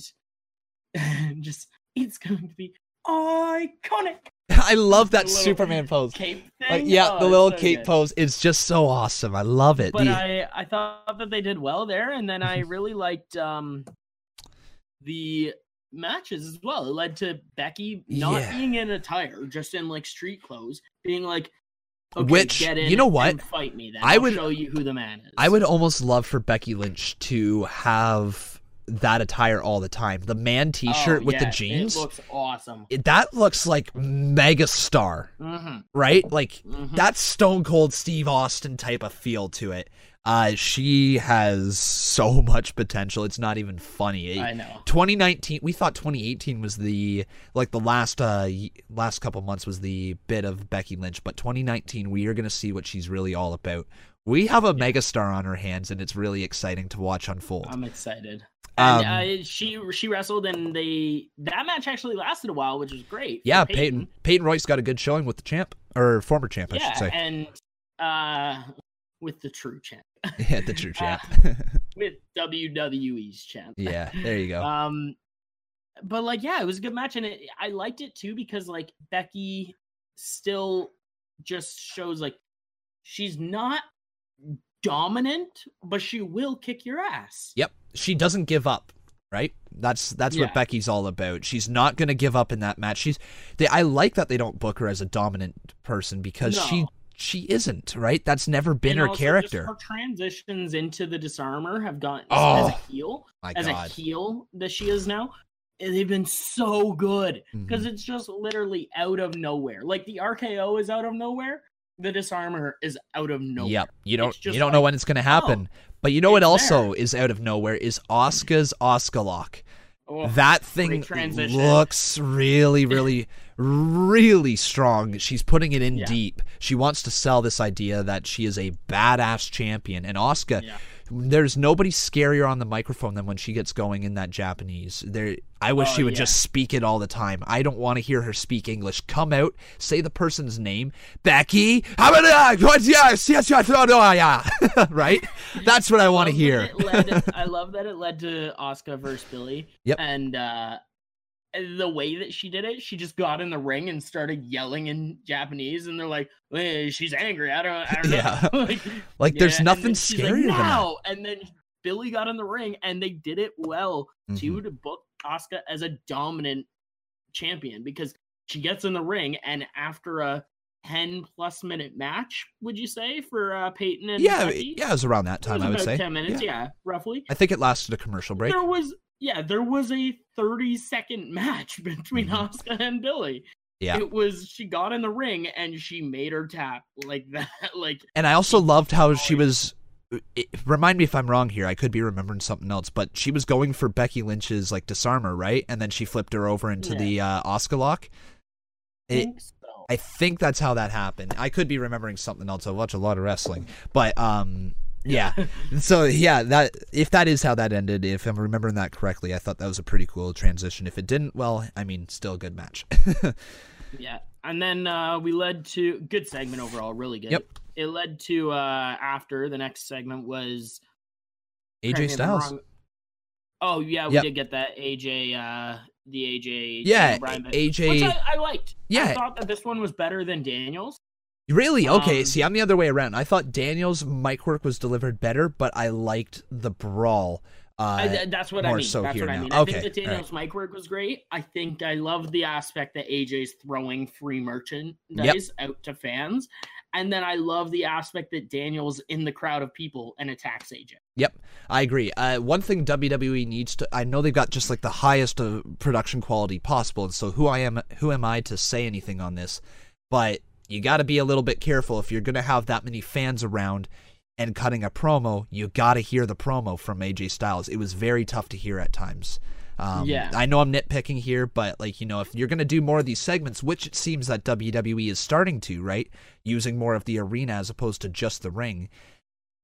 just it's going to be iconic. I love that Superman pose. Cape thing? Like, yeah, oh, the little so cape good. pose. It's just so awesome. I love it. But the... I, I thought that they did well there, and then I really liked um, the matches as well. It led to Becky not yeah. being in attire, just in like street clothes, being like, okay, Which, get in you know what? and fight me. Then I I'll would show you who the man is. I would almost love for Becky Lynch to have that attire all the time. The man t-shirt oh, with yeah. the jeans, it looks awesome. It, that looks like mega star, mm-hmm. right? Like mm-hmm. that's Stone Cold Steve Austin type of feel to it. Uh, she has so much potential. It's not even funny. I know. twenty nineteen, we thought twenty eighteen was the, like the last, uh, last couple months was the bit of Becky Lynch, but twenty nineteen, we are going to see what she's really all about. We have a yeah. megastar on her hands, and it's really exciting to watch unfold. I'm excited. Um, and, uh, she she wrestled, and they that match actually lasted a while, which was great. Yeah, Peyton. Peyton Peyton Royce got a good showing with the champ, or former champ, I yeah, should say. and uh, with the true champ. Yeah, the true champ. uh, with W W E's champ. Yeah, there you go. Um, but like, yeah, it was a good match, and it, I liked it too because like Becky still just shows like she's not dominant, but she will kick your ass. Yep. She doesn't give up. right? That's that's yeah. what Becky's all about. She's not going to give up in that match. She's they I like that they don't book her as a dominant person, because no. she she isn't, right? That's never been and her also character. Just her transitions into the disarmer have gotten oh, as a heel, my as God. a heel that she is now. And they've been so good because mm-hmm. it's just literally out of nowhere. Like the R K O is out of nowhere. The disarmer is out of nowhere. Yep. You don't you don't like, know when it's going to happen. Oh, but you know what also there. is out of nowhere is Asuka's Asuka lock. Oh, that thing looks really, really, really strong. She's putting it in yeah. deep. She wants to sell this idea that she is a badass champion. And Asuka, yeah. there's nobody scarier on the microphone than when she gets going in that Japanese. There, I wish oh, she would yeah. just speak it all the time. I don't want to hear her speak English. Come out, say the person's name. Becky. Right? That's what I want to hear. Led, I love that it led to Asuka versus Billy. Yep. And, uh, the way that she did it, she just got in the ring and started yelling in Japanese, and they're like, hey, she's angry. I don't, I don't yeah. know. like, like yeah. there's nothing scarier like, no. than that. And then Billy got in the ring, and they did it well mm-hmm. to book Asuka as a dominant champion, because she gets in the ring, and after a ten plus minute match, would you say, for uh, Peyton and yeah, Becky? Yeah, it was around that time, it was I would say. ten minutes, yeah. yeah, roughly. I think it lasted a commercial break. There was. Yeah, there was a thirty second match between Asuka and Billy. Yeah. It was, she got in the ring and she made her tap like that. Like, and I also loved how she was, it, remind me if I'm wrong here, I could be remembering something else, but she was going for Becky Lynch's like disarmer, right? And then she flipped her over into yeah. the uh, Asuka lock. It, I think so. I think that's how that happened. I could be remembering something else. I watch a lot of wrestling, but, um, yeah. So yeah, that if that is how that ended, if I'm remembering that correctly, I thought that was a pretty cool transition. If it didn't, well, I mean, still a good match. yeah. And then uh, we led to good segment overall, really good. Yep. It led to uh, after the next segment was A J Styles. Oh yeah, we yep. did get that A J uh, the A J Yeah, A J which I, I liked. Yeah. I thought that this one was better than Daniels. Really? Okay, um, see, I'm the other way around. I thought Daniel's mic work was delivered better, but I liked the brawl uh, I, that's what more I mean. so that's here what I mean. now. I okay. think that Daniel's right. mic work was great. I think I loved the aspect that A J's throwing free merchandise yep. out to fans. And then I love the aspect that Daniel's in the crowd of people and attacks A J. Yep, I agree. Uh, one thing W W E needs to... I know they've got just like the highest uh, production quality possible, and so who I am, who am I to say anything on this? But... you got to be a little bit careful if you're going to have that many fans around and cutting a promo. You got to hear the promo from A J Styles. It was very tough to hear at times. Um, yeah. I know I'm nitpicking here, but like, you know, if you're going to do more of these segments, which it seems that W W E is starting to, right? Using more of the arena as opposed to just the ring.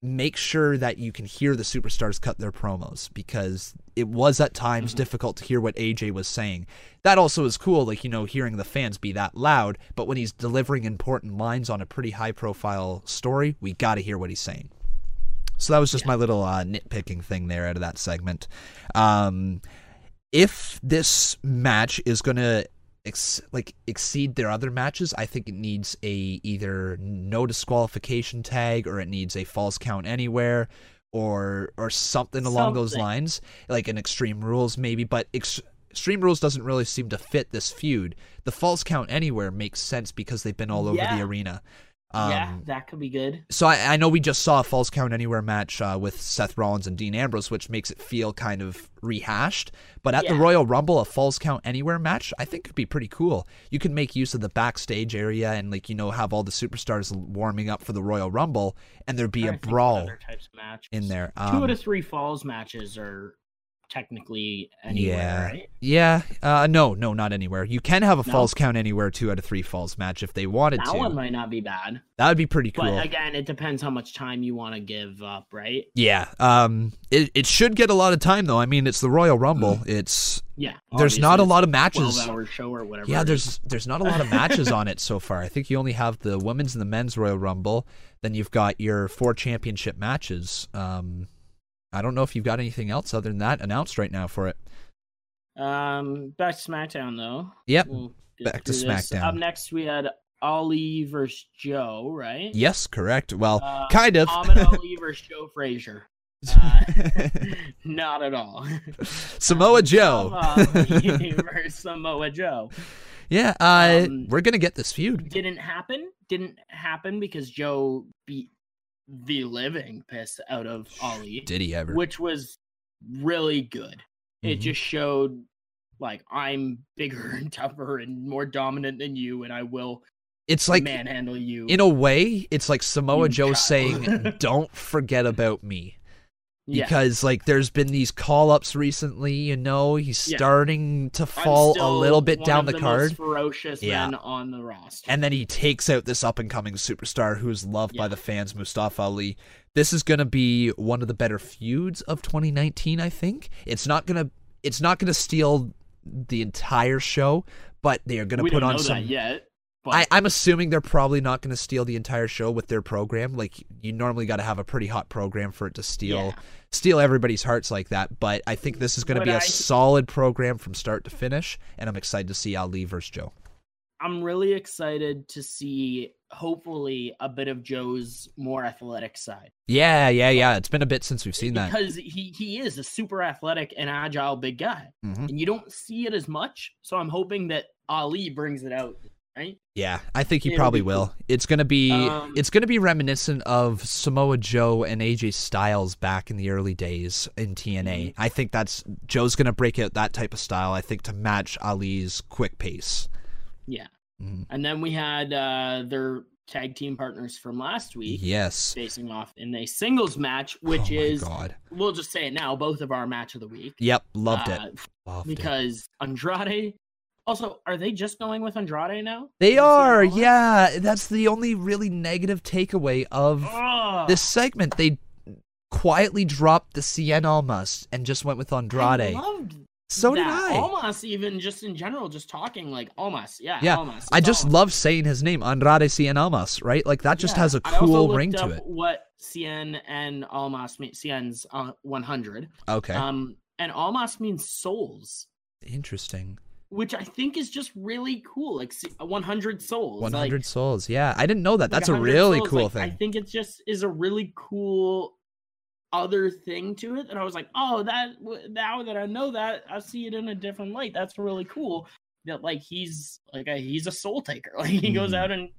Make sure that you can hear the superstars cut their promos, because it was at times mm-hmm. difficult to hear what A J was saying. That also is cool, like, you know, hearing the fans be that loud, but when he's delivering important lines on a pretty high-profile story, we got to hear what he's saying. So that was just yeah. my little uh, nitpicking thing there out of that segment. Um, if this match is going to Ex- like exceed their other matches, I think it needs a either no disqualification tag, or it needs a false count anywhere, or or something along something. those lines, like an Extreme Rules maybe. But ex- Extreme Rules doesn't really seem to fit this feud. The false count anywhere makes sense because they've been all over yeah. the arena. Um, yeah, that could be good. So I, I know we just saw a Falls Count Anywhere match uh, with Seth Rollins and Dean Ambrose, which makes it feel kind of rehashed. But at yeah. the Royal Rumble, a Falls Count Anywhere match, I think could be pretty cool. You can make use of the backstage area and, like, you know, have all the superstars warming up for the Royal Rumble, and there'd be a brawl types of in there. Um, Two out of three Falls matches are technically anywhere, yeah. right? Yeah. Uh, no, no, not anywhere. You can have a no. falls count anywhere two out of three falls match if they wanted that to. That one might not be bad. That would be pretty cool. But again, it depends how much time you want to give up, right? Yeah. Um. It, it should get a lot of time, though. I mean, it's the Royal Rumble. Mm. It's yeah. There's not a lot of matches. twelve hour show or whatever. Yeah, there's, there's not a lot of matches on it so far. I think you only have the women's and the men's Royal Rumble. Then you've got your four championship matches. Um... I don't know if you've got anything else other than that announced right now for it. Um, back to SmackDown, though. Yep, we'll back to this. SmackDown. Up next, we had Ali versus Joe, right? Yes, correct. Well, uh, kind of. Ahmed Ali versus Joe Frazier. Uh, not at all. Samoa Joe. Universe, Samoa Joe. Yeah, uh, um, we're gonna get this feud. Didn't happen. Didn't happen because Joe beat the living piss out of Ali. Did he ever? Which was really good. Mm-hmm. It just showed, like, I'm bigger and tougher and more dominant than you, and I will. It's like manhandle you. In a way, it's like Samoa Joe saying, "Don't forget about me." Because, yeah. like, there's been these call-ups recently, you know, he's yeah. starting to fall a little bit one down of the, the card. Most ferocious yeah. men on the roster. And then he takes out this up-and-coming superstar who is loved yeah. by the fans, Mustafa Ali. This is going to be one of the better feuds of twenty nineteen, I think. It's not going to, it's not going to steal the entire show, but they are going to put on some. We don't know that yet. But I, I'm assuming they're probably not going to steal the entire show with their program. Like, you normally got to have a pretty hot program for it to steal yeah. steal everybody's hearts like that. But I think this is going to be I, a solid program from start to finish, and I'm excited to see Ali versus Joe. I'm really excited to see, hopefully, a bit of Joe's more athletic side. Yeah, yeah, yeah. It's been a bit since we've seen because that. Because he, he is a super athletic and agile big guy. Mm-hmm. And you don't see it as much, so I'm hoping that Ali brings it out. Right? Yeah, I think he It'll probably be cool. will. It's gonna be um, it's gonna be reminiscent of Samoa Joe and A J Styles back in the early days in T N A. Mm-hmm. I think that's Joe's gonna break out that type of style. I think to match Ali's quick pace. Yeah, mm-hmm. and then we had uh, their tag team partners from last week. Yes, facing off in a singles match, which oh is God. We'll just say it now. Both of our match of the week. Yep, loved uh, it loved because it. Andrade. Also, are they just going with Andrade now? They are, yeah. That's the only really negative takeaway of Ugh. This segment. They quietly dropped the Cien Almas and just went with Andrade. I loved so that. Did I. Almas, even just in general, just talking like Almas. Yeah, yeah. Almas. I just Almas. Love saying his name, Andrade Cien Almas, right? Like, that just yeah. has a cool ring to it. I also looked up what Cien and Almas mean. Cien's uh, one hundred. Okay. Um, and Almas means souls. Interesting. Which I think is just really cool, like one hundred souls. one hundred like, souls, yeah. I didn't know that. Like That's a really souls, cool like, thing. I think it just is a really cool other thing to it. And I was like, oh, that now that I know that, I see it in a different light. That's really cool. That like he's like a, he's a soul taker. Like he mm. goes out and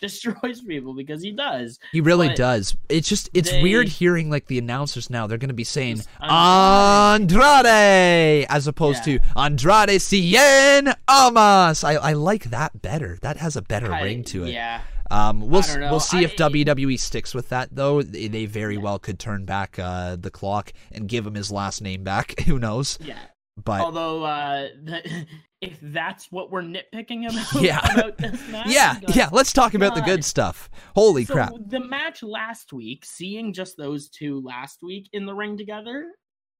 destroys people because he does. He really but does. It's just it's they, weird hearing like the announcers now. They're gonna be saying Andrade, Andrade as opposed yeah. to Andrade Cien Almas. I, I like that better. That has a better I, ring to it. Yeah. Um, we'll we'll see I, if W W E sticks with that though. They, they very yeah. well could turn back uh, the clock and give him his last name back. Who knows? Yeah. But although uh, the, if that's what we're nitpicking about, yeah. about this match, yeah, like, yeah, let's talk about God. The good stuff. Holy so crap! The match last week, seeing just those two last week in the ring together,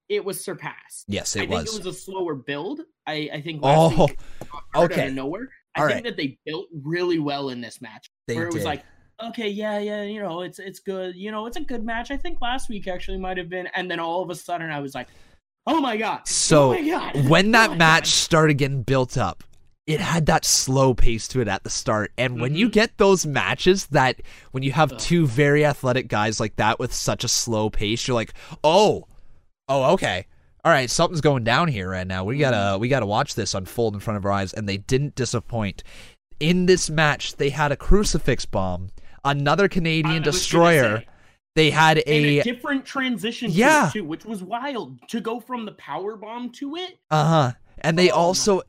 it was surpassed. Yes, it I was. I think it was a slower build. I, I think. Last oh, week, okay. Out of nowhere. I All think right. that they built really well in this match. They where it did. Was like, okay, yeah, yeah, you know, it's it's good. You know, it's a good match. I think last week actually might have been, and then all of a sudden, I was like. Oh my God. So oh my God. When that oh match God. Started getting built up, it had that slow pace to it at the start. And mm-hmm. when you get those matches that when you have two very athletic guys like that with such a slow pace, you're like, oh, oh, okay. All right, something's going down here right now. We gotta we gotta watch this unfold in front of our eyes. And they didn't disappoint. In this match, they had a crucifix bomb, another Canadian destroyer. They had a, a different transition yeah. to it too, which was wild to go from the power bomb to it. Uh-huh. And they oh also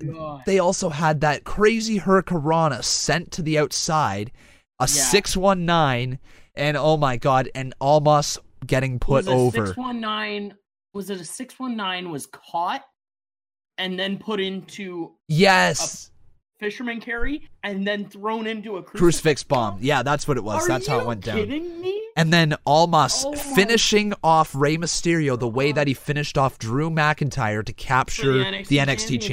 they also had that crazy Hurricanrana sent to the outside, a yeah. six one nine, and oh my God, and Almas getting put was over. six one nine was it a six one nine was caught and then put into Yes. A, fisherman carry and then thrown into a crucifix, crucifix bomb. bomb. Yeah, that's what it was. Are that's how it went down. Are you kidding me? And then Almas oh finishing off Rey Mysterio the way that he finished off Drew McIntyre to capture the N X T, the N X T championship.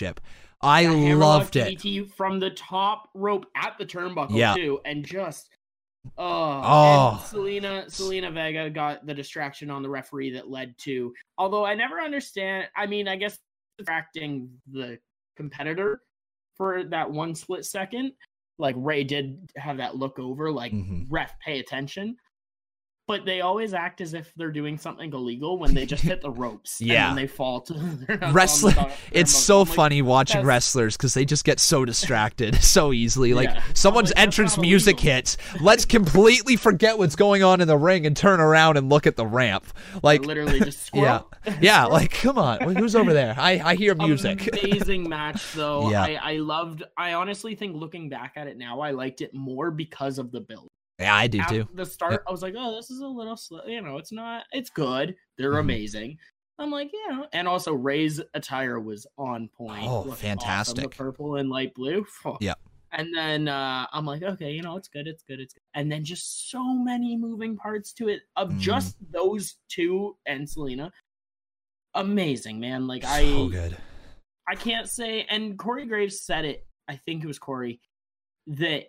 championship. I yeah, loved it. D T from the top rope at the turnbuckle yeah. too, and just oh, oh. And Selena Selena Vega got the distraction on the referee that led to. Although I never understand. I mean, I guess distracting the competitor. For that one split second, like Ray did have that look over, like mm-hmm. ref, pay attention. but they always act as if they're doing something illegal when they just hit the ropes. Yeah. And then they fall to their wrestler. Their it's so like, funny watching wrestlers because they just get so distracted so easily. Like yeah. someone's like, entrance music illegal. hits. Let's completely forget what's going on in the ring and turn around and look at the ramp. Like they're literally just squirrel. Yeah. Yeah. Like, come on. Who's over there? I, I hear music. Amazing match though. Yeah. I, I loved, I honestly think looking back at it now, I liked it more because of the build. Yeah, I do too. At the start, yeah. I was like, oh, this is a little slow. You know, it's not, it's good. They're mm-hmm. amazing. I'm like, yeah. And also, Ray's attire was on point. Oh, fantastic. Awesome. The purple and light blue. Oh. Yeah. And then uh, I'm like, okay, you know, it's good. It's good. It's good. And then just so many moving parts to it of mm. just those two and Selena. Amazing, man. Like, I, so good. I can't say, and Corey Graves said it. I think it was Corey that.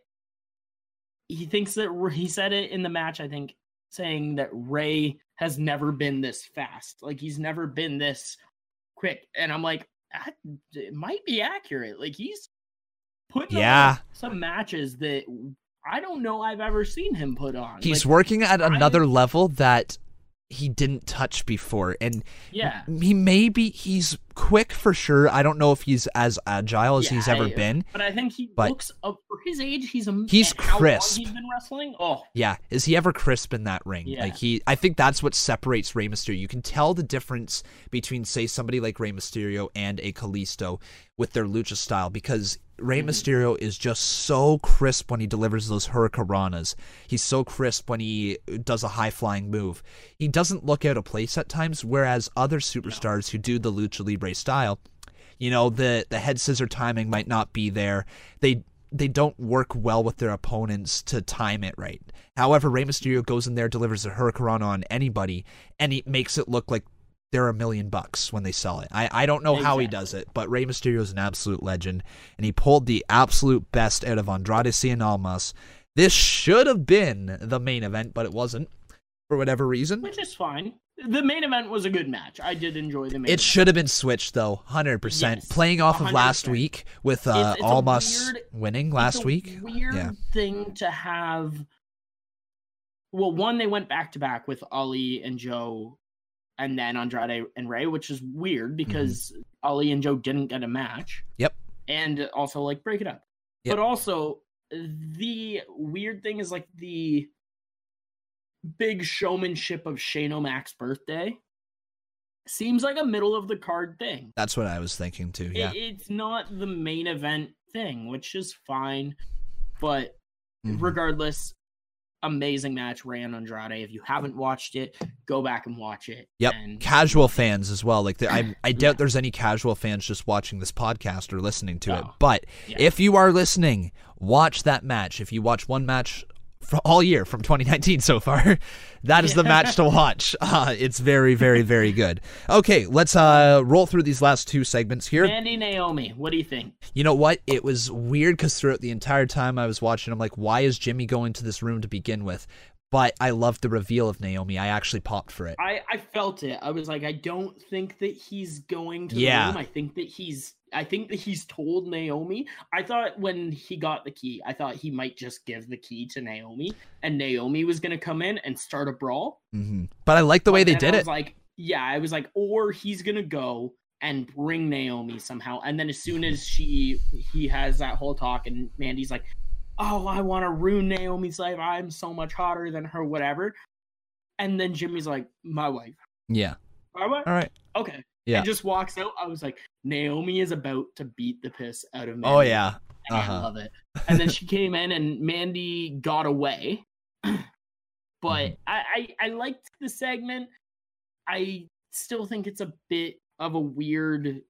He thinks that he said it in the match, I think, saying that Ray has never been this fast. Like, he's never been this quick. And I'm like, that, it might be accurate. Like, he's putting yeah. on some matches that I don't know I've ever seen him put on. He's like, working at another I, level that he didn't touch before. And yeah. he maybe he's quick for sure. I don't know if he's as agile as yeah, he's ever I, been. But I think he but looks up for his age. He's a he's crisp. How long he's been wrestling. Oh yeah, is he ever crisp in that ring? Yeah. Like he, I think that's what separates Rey Mysterio. You can tell the difference between say somebody like Rey Mysterio and a Kalisto with their lucha style because Rey mm-hmm. Mysterio is just so crisp when he delivers those hurricanranas. He's so crisp when he does a high-flying move. He doesn't look out of place at times, whereas other superstars no. who do the Lucha Libre style, you know, the, the head scissor timing might not be there. They they don't work well with their opponents to time it right. However, Rey Mysterio goes in there, delivers a hurricanrana on anybody, and he makes it look like they're a million bucks when they sell it. I, I don't know exactly. how he does it, but Rey Mysterio is an absolute legend, and he pulled the absolute best out of Andrade Cien Almas. This should have been the main event, but it wasn't for whatever reason. Which is fine. The main event was a good match. I did enjoy the main it event. It should have been switched, though, one hundred percent. Yes, playing off one hundred percent. Of last week with uh, it's, it's Almas weird, winning last it's a week. weird yeah. thing to have. Well, one, they went back-to-back with Ali and Joe. And then Andrade and Ray, which is weird because mm-hmm. Ali and Joe didn't get a match. Yep. And also, like, break it up. Yep. But also, the weird thing is, like, the big showmanship of Shane O'Mac's birthday seems like a middle-of-the-card thing. That's what I was thinking, too, yeah. It, it's not the main event thing, which is fine. But mm-hmm. regardless... Amazing match, Ray and Andrade. If you haven't watched it, go back and watch it. Yep, and casual fans as well. Like the, I, I doubt yeah. there's any casual fans just watching this podcast or listening to oh. it. But yeah. if you are listening, watch that match. If you watch one match for all year from twenty nineteen so far, that is yeah. the match to watch. Uh, it's very, very, very good. Okay, let's uh, roll through these last two segments here. Mandy, Naomi, what do you think? You know what? It was weird because throughout the entire time I was watching, I'm like, why is Jimmy going to this room to begin with? But I loved the reveal of Naomi. I actually popped for it. I, I felt it. I was like, I don't think that he's going to yeah. the room. I think that he's I think that he's told Naomi. I thought when he got the key, I thought he might just give the key to Naomi, and Naomi was going to come in and start a brawl. Mm-hmm. But I like the way but they did I was it. Like, yeah, I was like, or he's going to go and bring Naomi somehow. And then as soon as she, he has that whole talk, and Mandy's like, oh, I want to ruin Naomi's life. I'm so much hotter than her, whatever. And then Jimmy's like, my wife. Yeah. My wife? All right. Okay. Yeah. And just walks out. I was like, Naomi is about to beat the piss out of Mandy. Oh, yeah. Uh-huh. I love it. And then she came in and Mandy got away. But mm-hmm. I, I, I liked the segment. I still think it's a bit of a weird...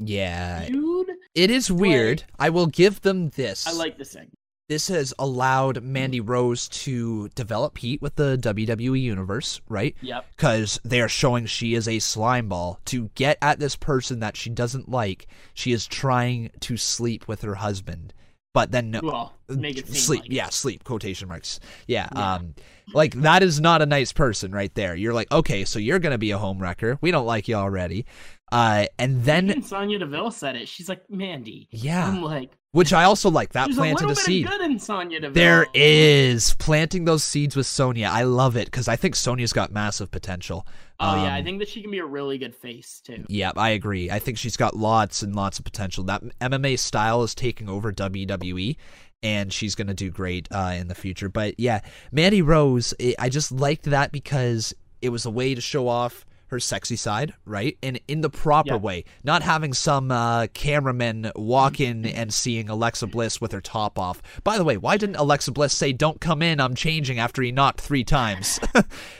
Yeah. Dude. It is weird. I will give them this. I like this segment. This has allowed Mandy Rose to develop heat with the W W E Universe, right? Yep. Because they are showing she is a slime ball. To get at this person that she doesn't like, she is trying to sleep with her husband. But then no, well, make it seem sleep, like yeah, it. sleep quotation marks, yeah, yeah. Um, like that is not a nice person right there. You're like, okay, so you're gonna be a homewrecker. We don't like you already. Uh, and then Sonya Deville said it. She's like, Mandy. Yeah. I'm like, Which I also like. That There's planted a, a seed. Good in Sonya Deville. There is. Planting those seeds with Sonya. I love it because I think Sonya's got massive potential. Oh, um, yeah. I think that she can be a really good face, too. Yeah, I agree. I think she's got lots and lots of potential. That M M A style is taking over W W E, and she's going to do great uh, in the future. But, yeah, Mandy Rose, it, I just liked that because it was a way to show off her sexy side, right? And in the proper yeah. way. Not having some uh, cameraman walk in and seeing Alexa Bliss with her top off. By the way, why didn't Alexa Bliss say, "Don't come in, I'm changing," after he knocked three times?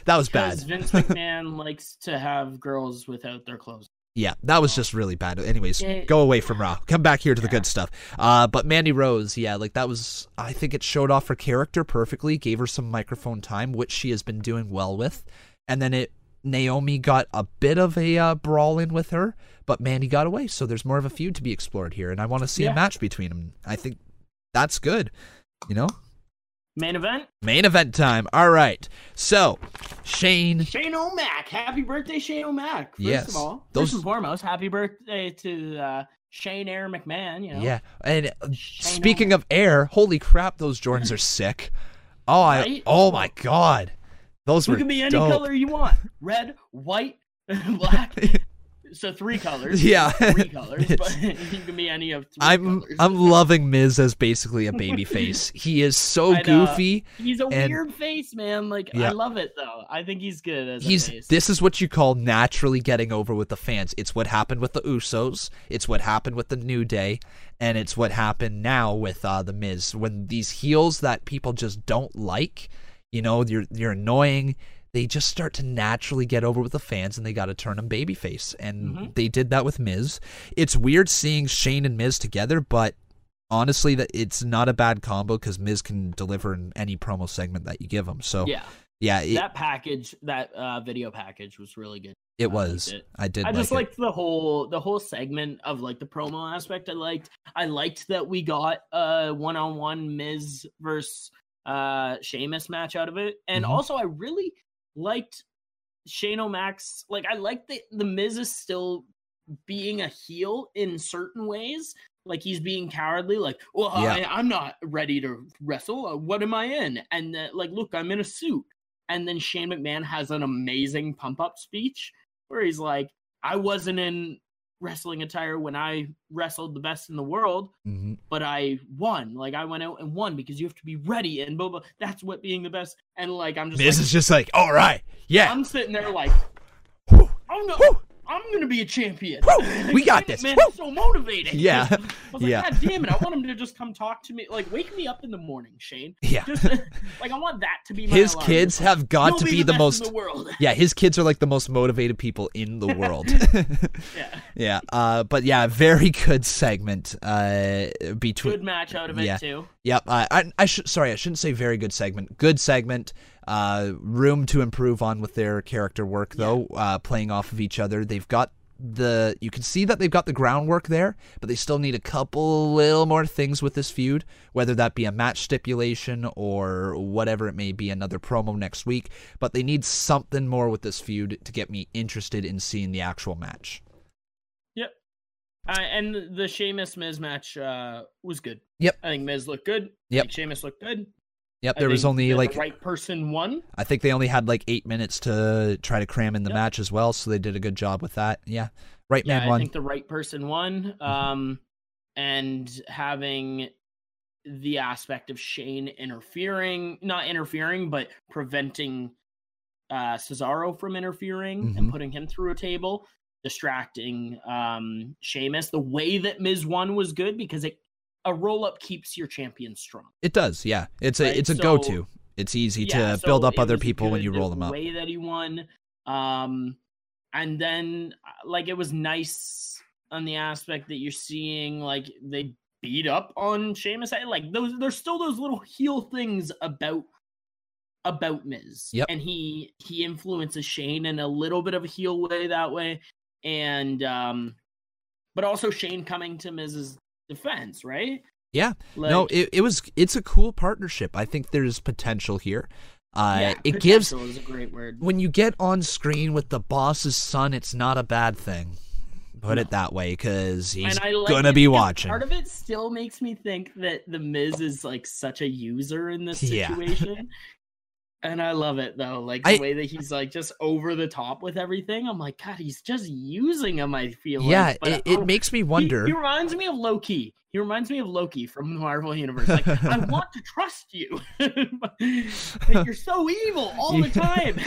That was bad. Because Vince McMahon likes to have girls without their clothes. Yeah, that was just really bad. Anyways, go away from Raw. Come back here to the good stuff. Uh, but Mandy Rose, yeah, like that was, I think it showed off her character perfectly, gave her some microphone time, which she has been doing well with. And then it, Naomi got a bit of a uh, brawl in with her, but Mandy got away, so there's more of a feud to be explored here, and I want to see yeah. a match between them. I think that's good, you know? Main event? Main event time. All right. So, Shane. Shane O'Mac. Happy birthday, Shane O'Mac. First yes. of all. Those... First and foremost, happy birthday to uh, Shane Air McMahon, you know? Yeah, and Shane speaking O'Mac. Of air, holy crap, those Jordans are sick. Oh, I, right? oh my God. Those you can be any dope. Color you want. Red, white, black. So three colors. Yeah. Three colors. But you can be any of three I'm, colors. I'm loving Miz as basically a baby face. He is so goofy. He's a and, weird face, man. Like, yeah. I love it, though. I think he's good as he's, a face. This is what you call naturally getting over with the fans. It's what happened with the Usos. It's what happened with the New Day. And it's what happened now with uh, the Miz. When these heels that people just don't like... You know, you're you're annoying. They just start to naturally get over with the fans, and they got to turn them babyface. And mm-hmm. they did that with Miz. It's weird seeing Shane and Miz together, but honestly, that it's not a bad combo because Miz can deliver in any promo segment that you give him. So yeah, yeah, it, that package, that uh, video package was really good. It I was. It. I did. I just like liked it. the whole the whole segment of like the promo aspect. I liked. I liked that we got a one on one Miz versus. Uh, Sheamus match out of it, and mm-hmm. also I really liked Shane O'Mac's. Like I like that the Miz is still being a heel in certain ways. Like he's being cowardly. Like, well, yeah. I, I'm not ready to wrestle. What am I in? And uh, like, look, I'm in a suit. And then Shane McMahon has an amazing pump up speech where he's like, I wasn't in wrestling attire when I wrestled the best in the world, mm-hmm. but I won. Like I went out and won because you have to be ready and blah blah. That's what being the best. And like I'm just this like, is just like all right, yeah. I'm sitting there like, oh no, Woo! I'm gonna be a champion. We got this. Man, so motivated. Yeah, I was like, yeah. God damn it, I want him to just come talk to me. Like wake me up in the morning, Shane. Yeah. Just, like I want that to be. My his alarm. kids like, have got to be, be the, the most. In the world. Yeah, his kids are like the most motivated people in the world. yeah. Yeah. Uh, but yeah, very good segment. Uh, between good match out of it yeah. too. Yep. Uh, I I should sorry I shouldn't say very good segment. Good segment. Uh, room to improve on with their character work, though, yeah. uh, playing off of each other. They've got the... You can see that they've got the groundwork there, but they still need a couple little more things with this feud, whether that be a match stipulation or whatever it may be, another promo next week. But they need something more with this feud to get me interested in seeing the actual match. Yep. Uh, and the Sheamus-Miz match uh, was good. Yep. I think Miz looked good. Yep. I think Sheamus looked good. Yep, there was only like the right person won. I think they only had like eight minutes to try to cram in the yep. match as well, so they did a good job with that. Yeah, right yeah, man I won. I think the right person won. Um, mm-hmm. and having the aspect of Shane interfering—not interfering, but preventing uh, Cesaro from interfering mm-hmm. and putting him through a table, distracting um, Sheamus. The way that Miz won was good because it. A roll-up keeps your champion strong. It does, yeah. It's right? a it's a so, go-to. It's easy yeah, to so build up other people good, when you roll them up. The way that he won. Um, and then, like, it was nice on the aspect that you're seeing, like, they beat up on Sheamus. Like, those, there's still those little heel things about about Miz. Yep. And he, he influences Shane in a little bit of a heel way that way. And um, but also Shane coming to Miz's defense, right? Yeah. Like, no, it it was it's a cool partnership. I think there's potential here. Uh yeah, it gives is a great word. When you get on screen with the boss's son, it's not a bad thing. Put no. it that way, because he's like gonna it, be watching. Part of it still makes me think that the Miz is like such a user in this situation. Yeah. And I love it though, like the I, way that he's like just over the top with everything. I'm like, God, he's just using him. I feel yeah, like. it, it oh, makes me wonder. He, he reminds me of Loki. He reminds me of Loki from the Marvel universe. Like, I want to trust you. Like, you're so evil all the time.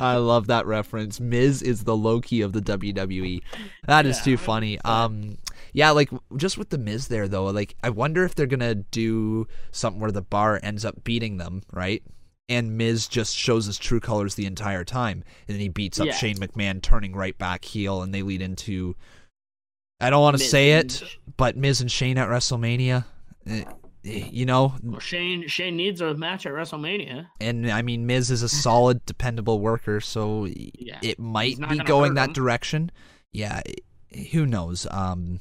I love that reference. Miz is the Loki of the W W E. That yeah, is too funny. Um, yeah, like just with the Miz there though. Like, I wonder if they're gonna do something where the bar ends up beating them, right? And Miz just shows his true colors the entire time. And then he beats up yeah. Shane McMahon, turning right back heel, and they lead into... I don't want to Miz say it, but Miz and Shane at WrestleMania. Uh, you know? Well, Shane Shane needs a match at WrestleMania. And, I mean, Miz is a solid, dependable worker, so yeah. it might be going that direction. Yeah, who knows? Um...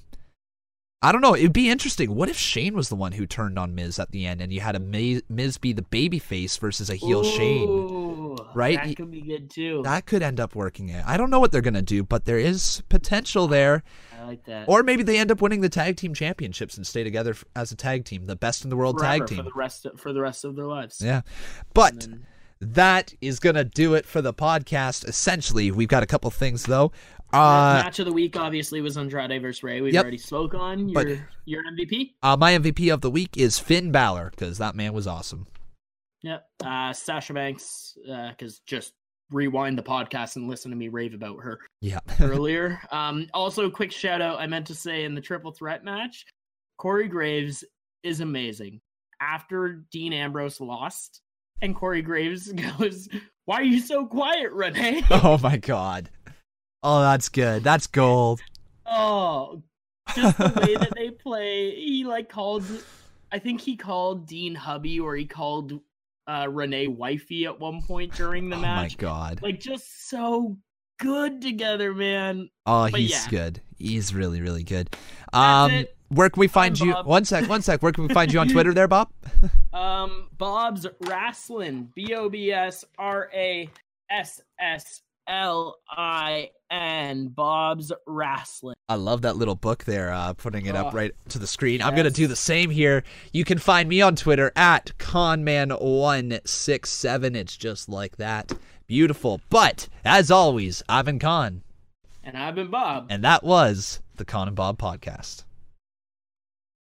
I don't know. It'd be interesting. What if Shane was the one who turned on Miz at the end, and you had a Miz be the babyface versus a heel Ooh, Shane, right? That could be good too. That could end up working out. I don't know what they're gonna do, but there is potential there. I like that. Or maybe they end up winning the tag team championships and stay together as a tag team, the best in the world Forever, tag team for the rest of, for the rest of their lives. Yeah, but. That is going to do it for the podcast, essentially. We've got a couple things, though. Uh, match of the week, obviously, was Andrade versus Rey. We've yep. already spoke on your, but, your M V P. Uh, my M V P of the week is Finn Balor, because that man was awesome. Yep. Uh, Sasha Banks, because uh, just rewind the podcast and listen to me rave about her yeah. earlier. Um, also, quick shout-out, I meant to say in the Triple Threat match, Corey Graves is amazing. After Dean Ambrose lost... And Corey Graves goes, "Why are you so quiet, Renee?" Oh my God! Oh, that's good. That's gold. Oh, just the way that they play. He like called, I think he called Dean hubby, or he called uh, Renee wifey at one point during the oh match. Oh my God! Like just so good together, man. Oh, but he's yeah. good. He's really, really good. Um. That's it. Where can we find you? One sec, one sec. Where can we find you on Twitter there, Bob? Um, Bob's Rasslin. B O B S R A S S L I N. Bob's Rasslin. I love that little book there, uh, putting it up oh, right to the screen. Yes. I'm going to do the same here. You can find me on Twitter at Conman one six seven. It's just like that. Beautiful. But, as always, I've been Con. And I've been Bob. And that was the Con and Bob Podcast.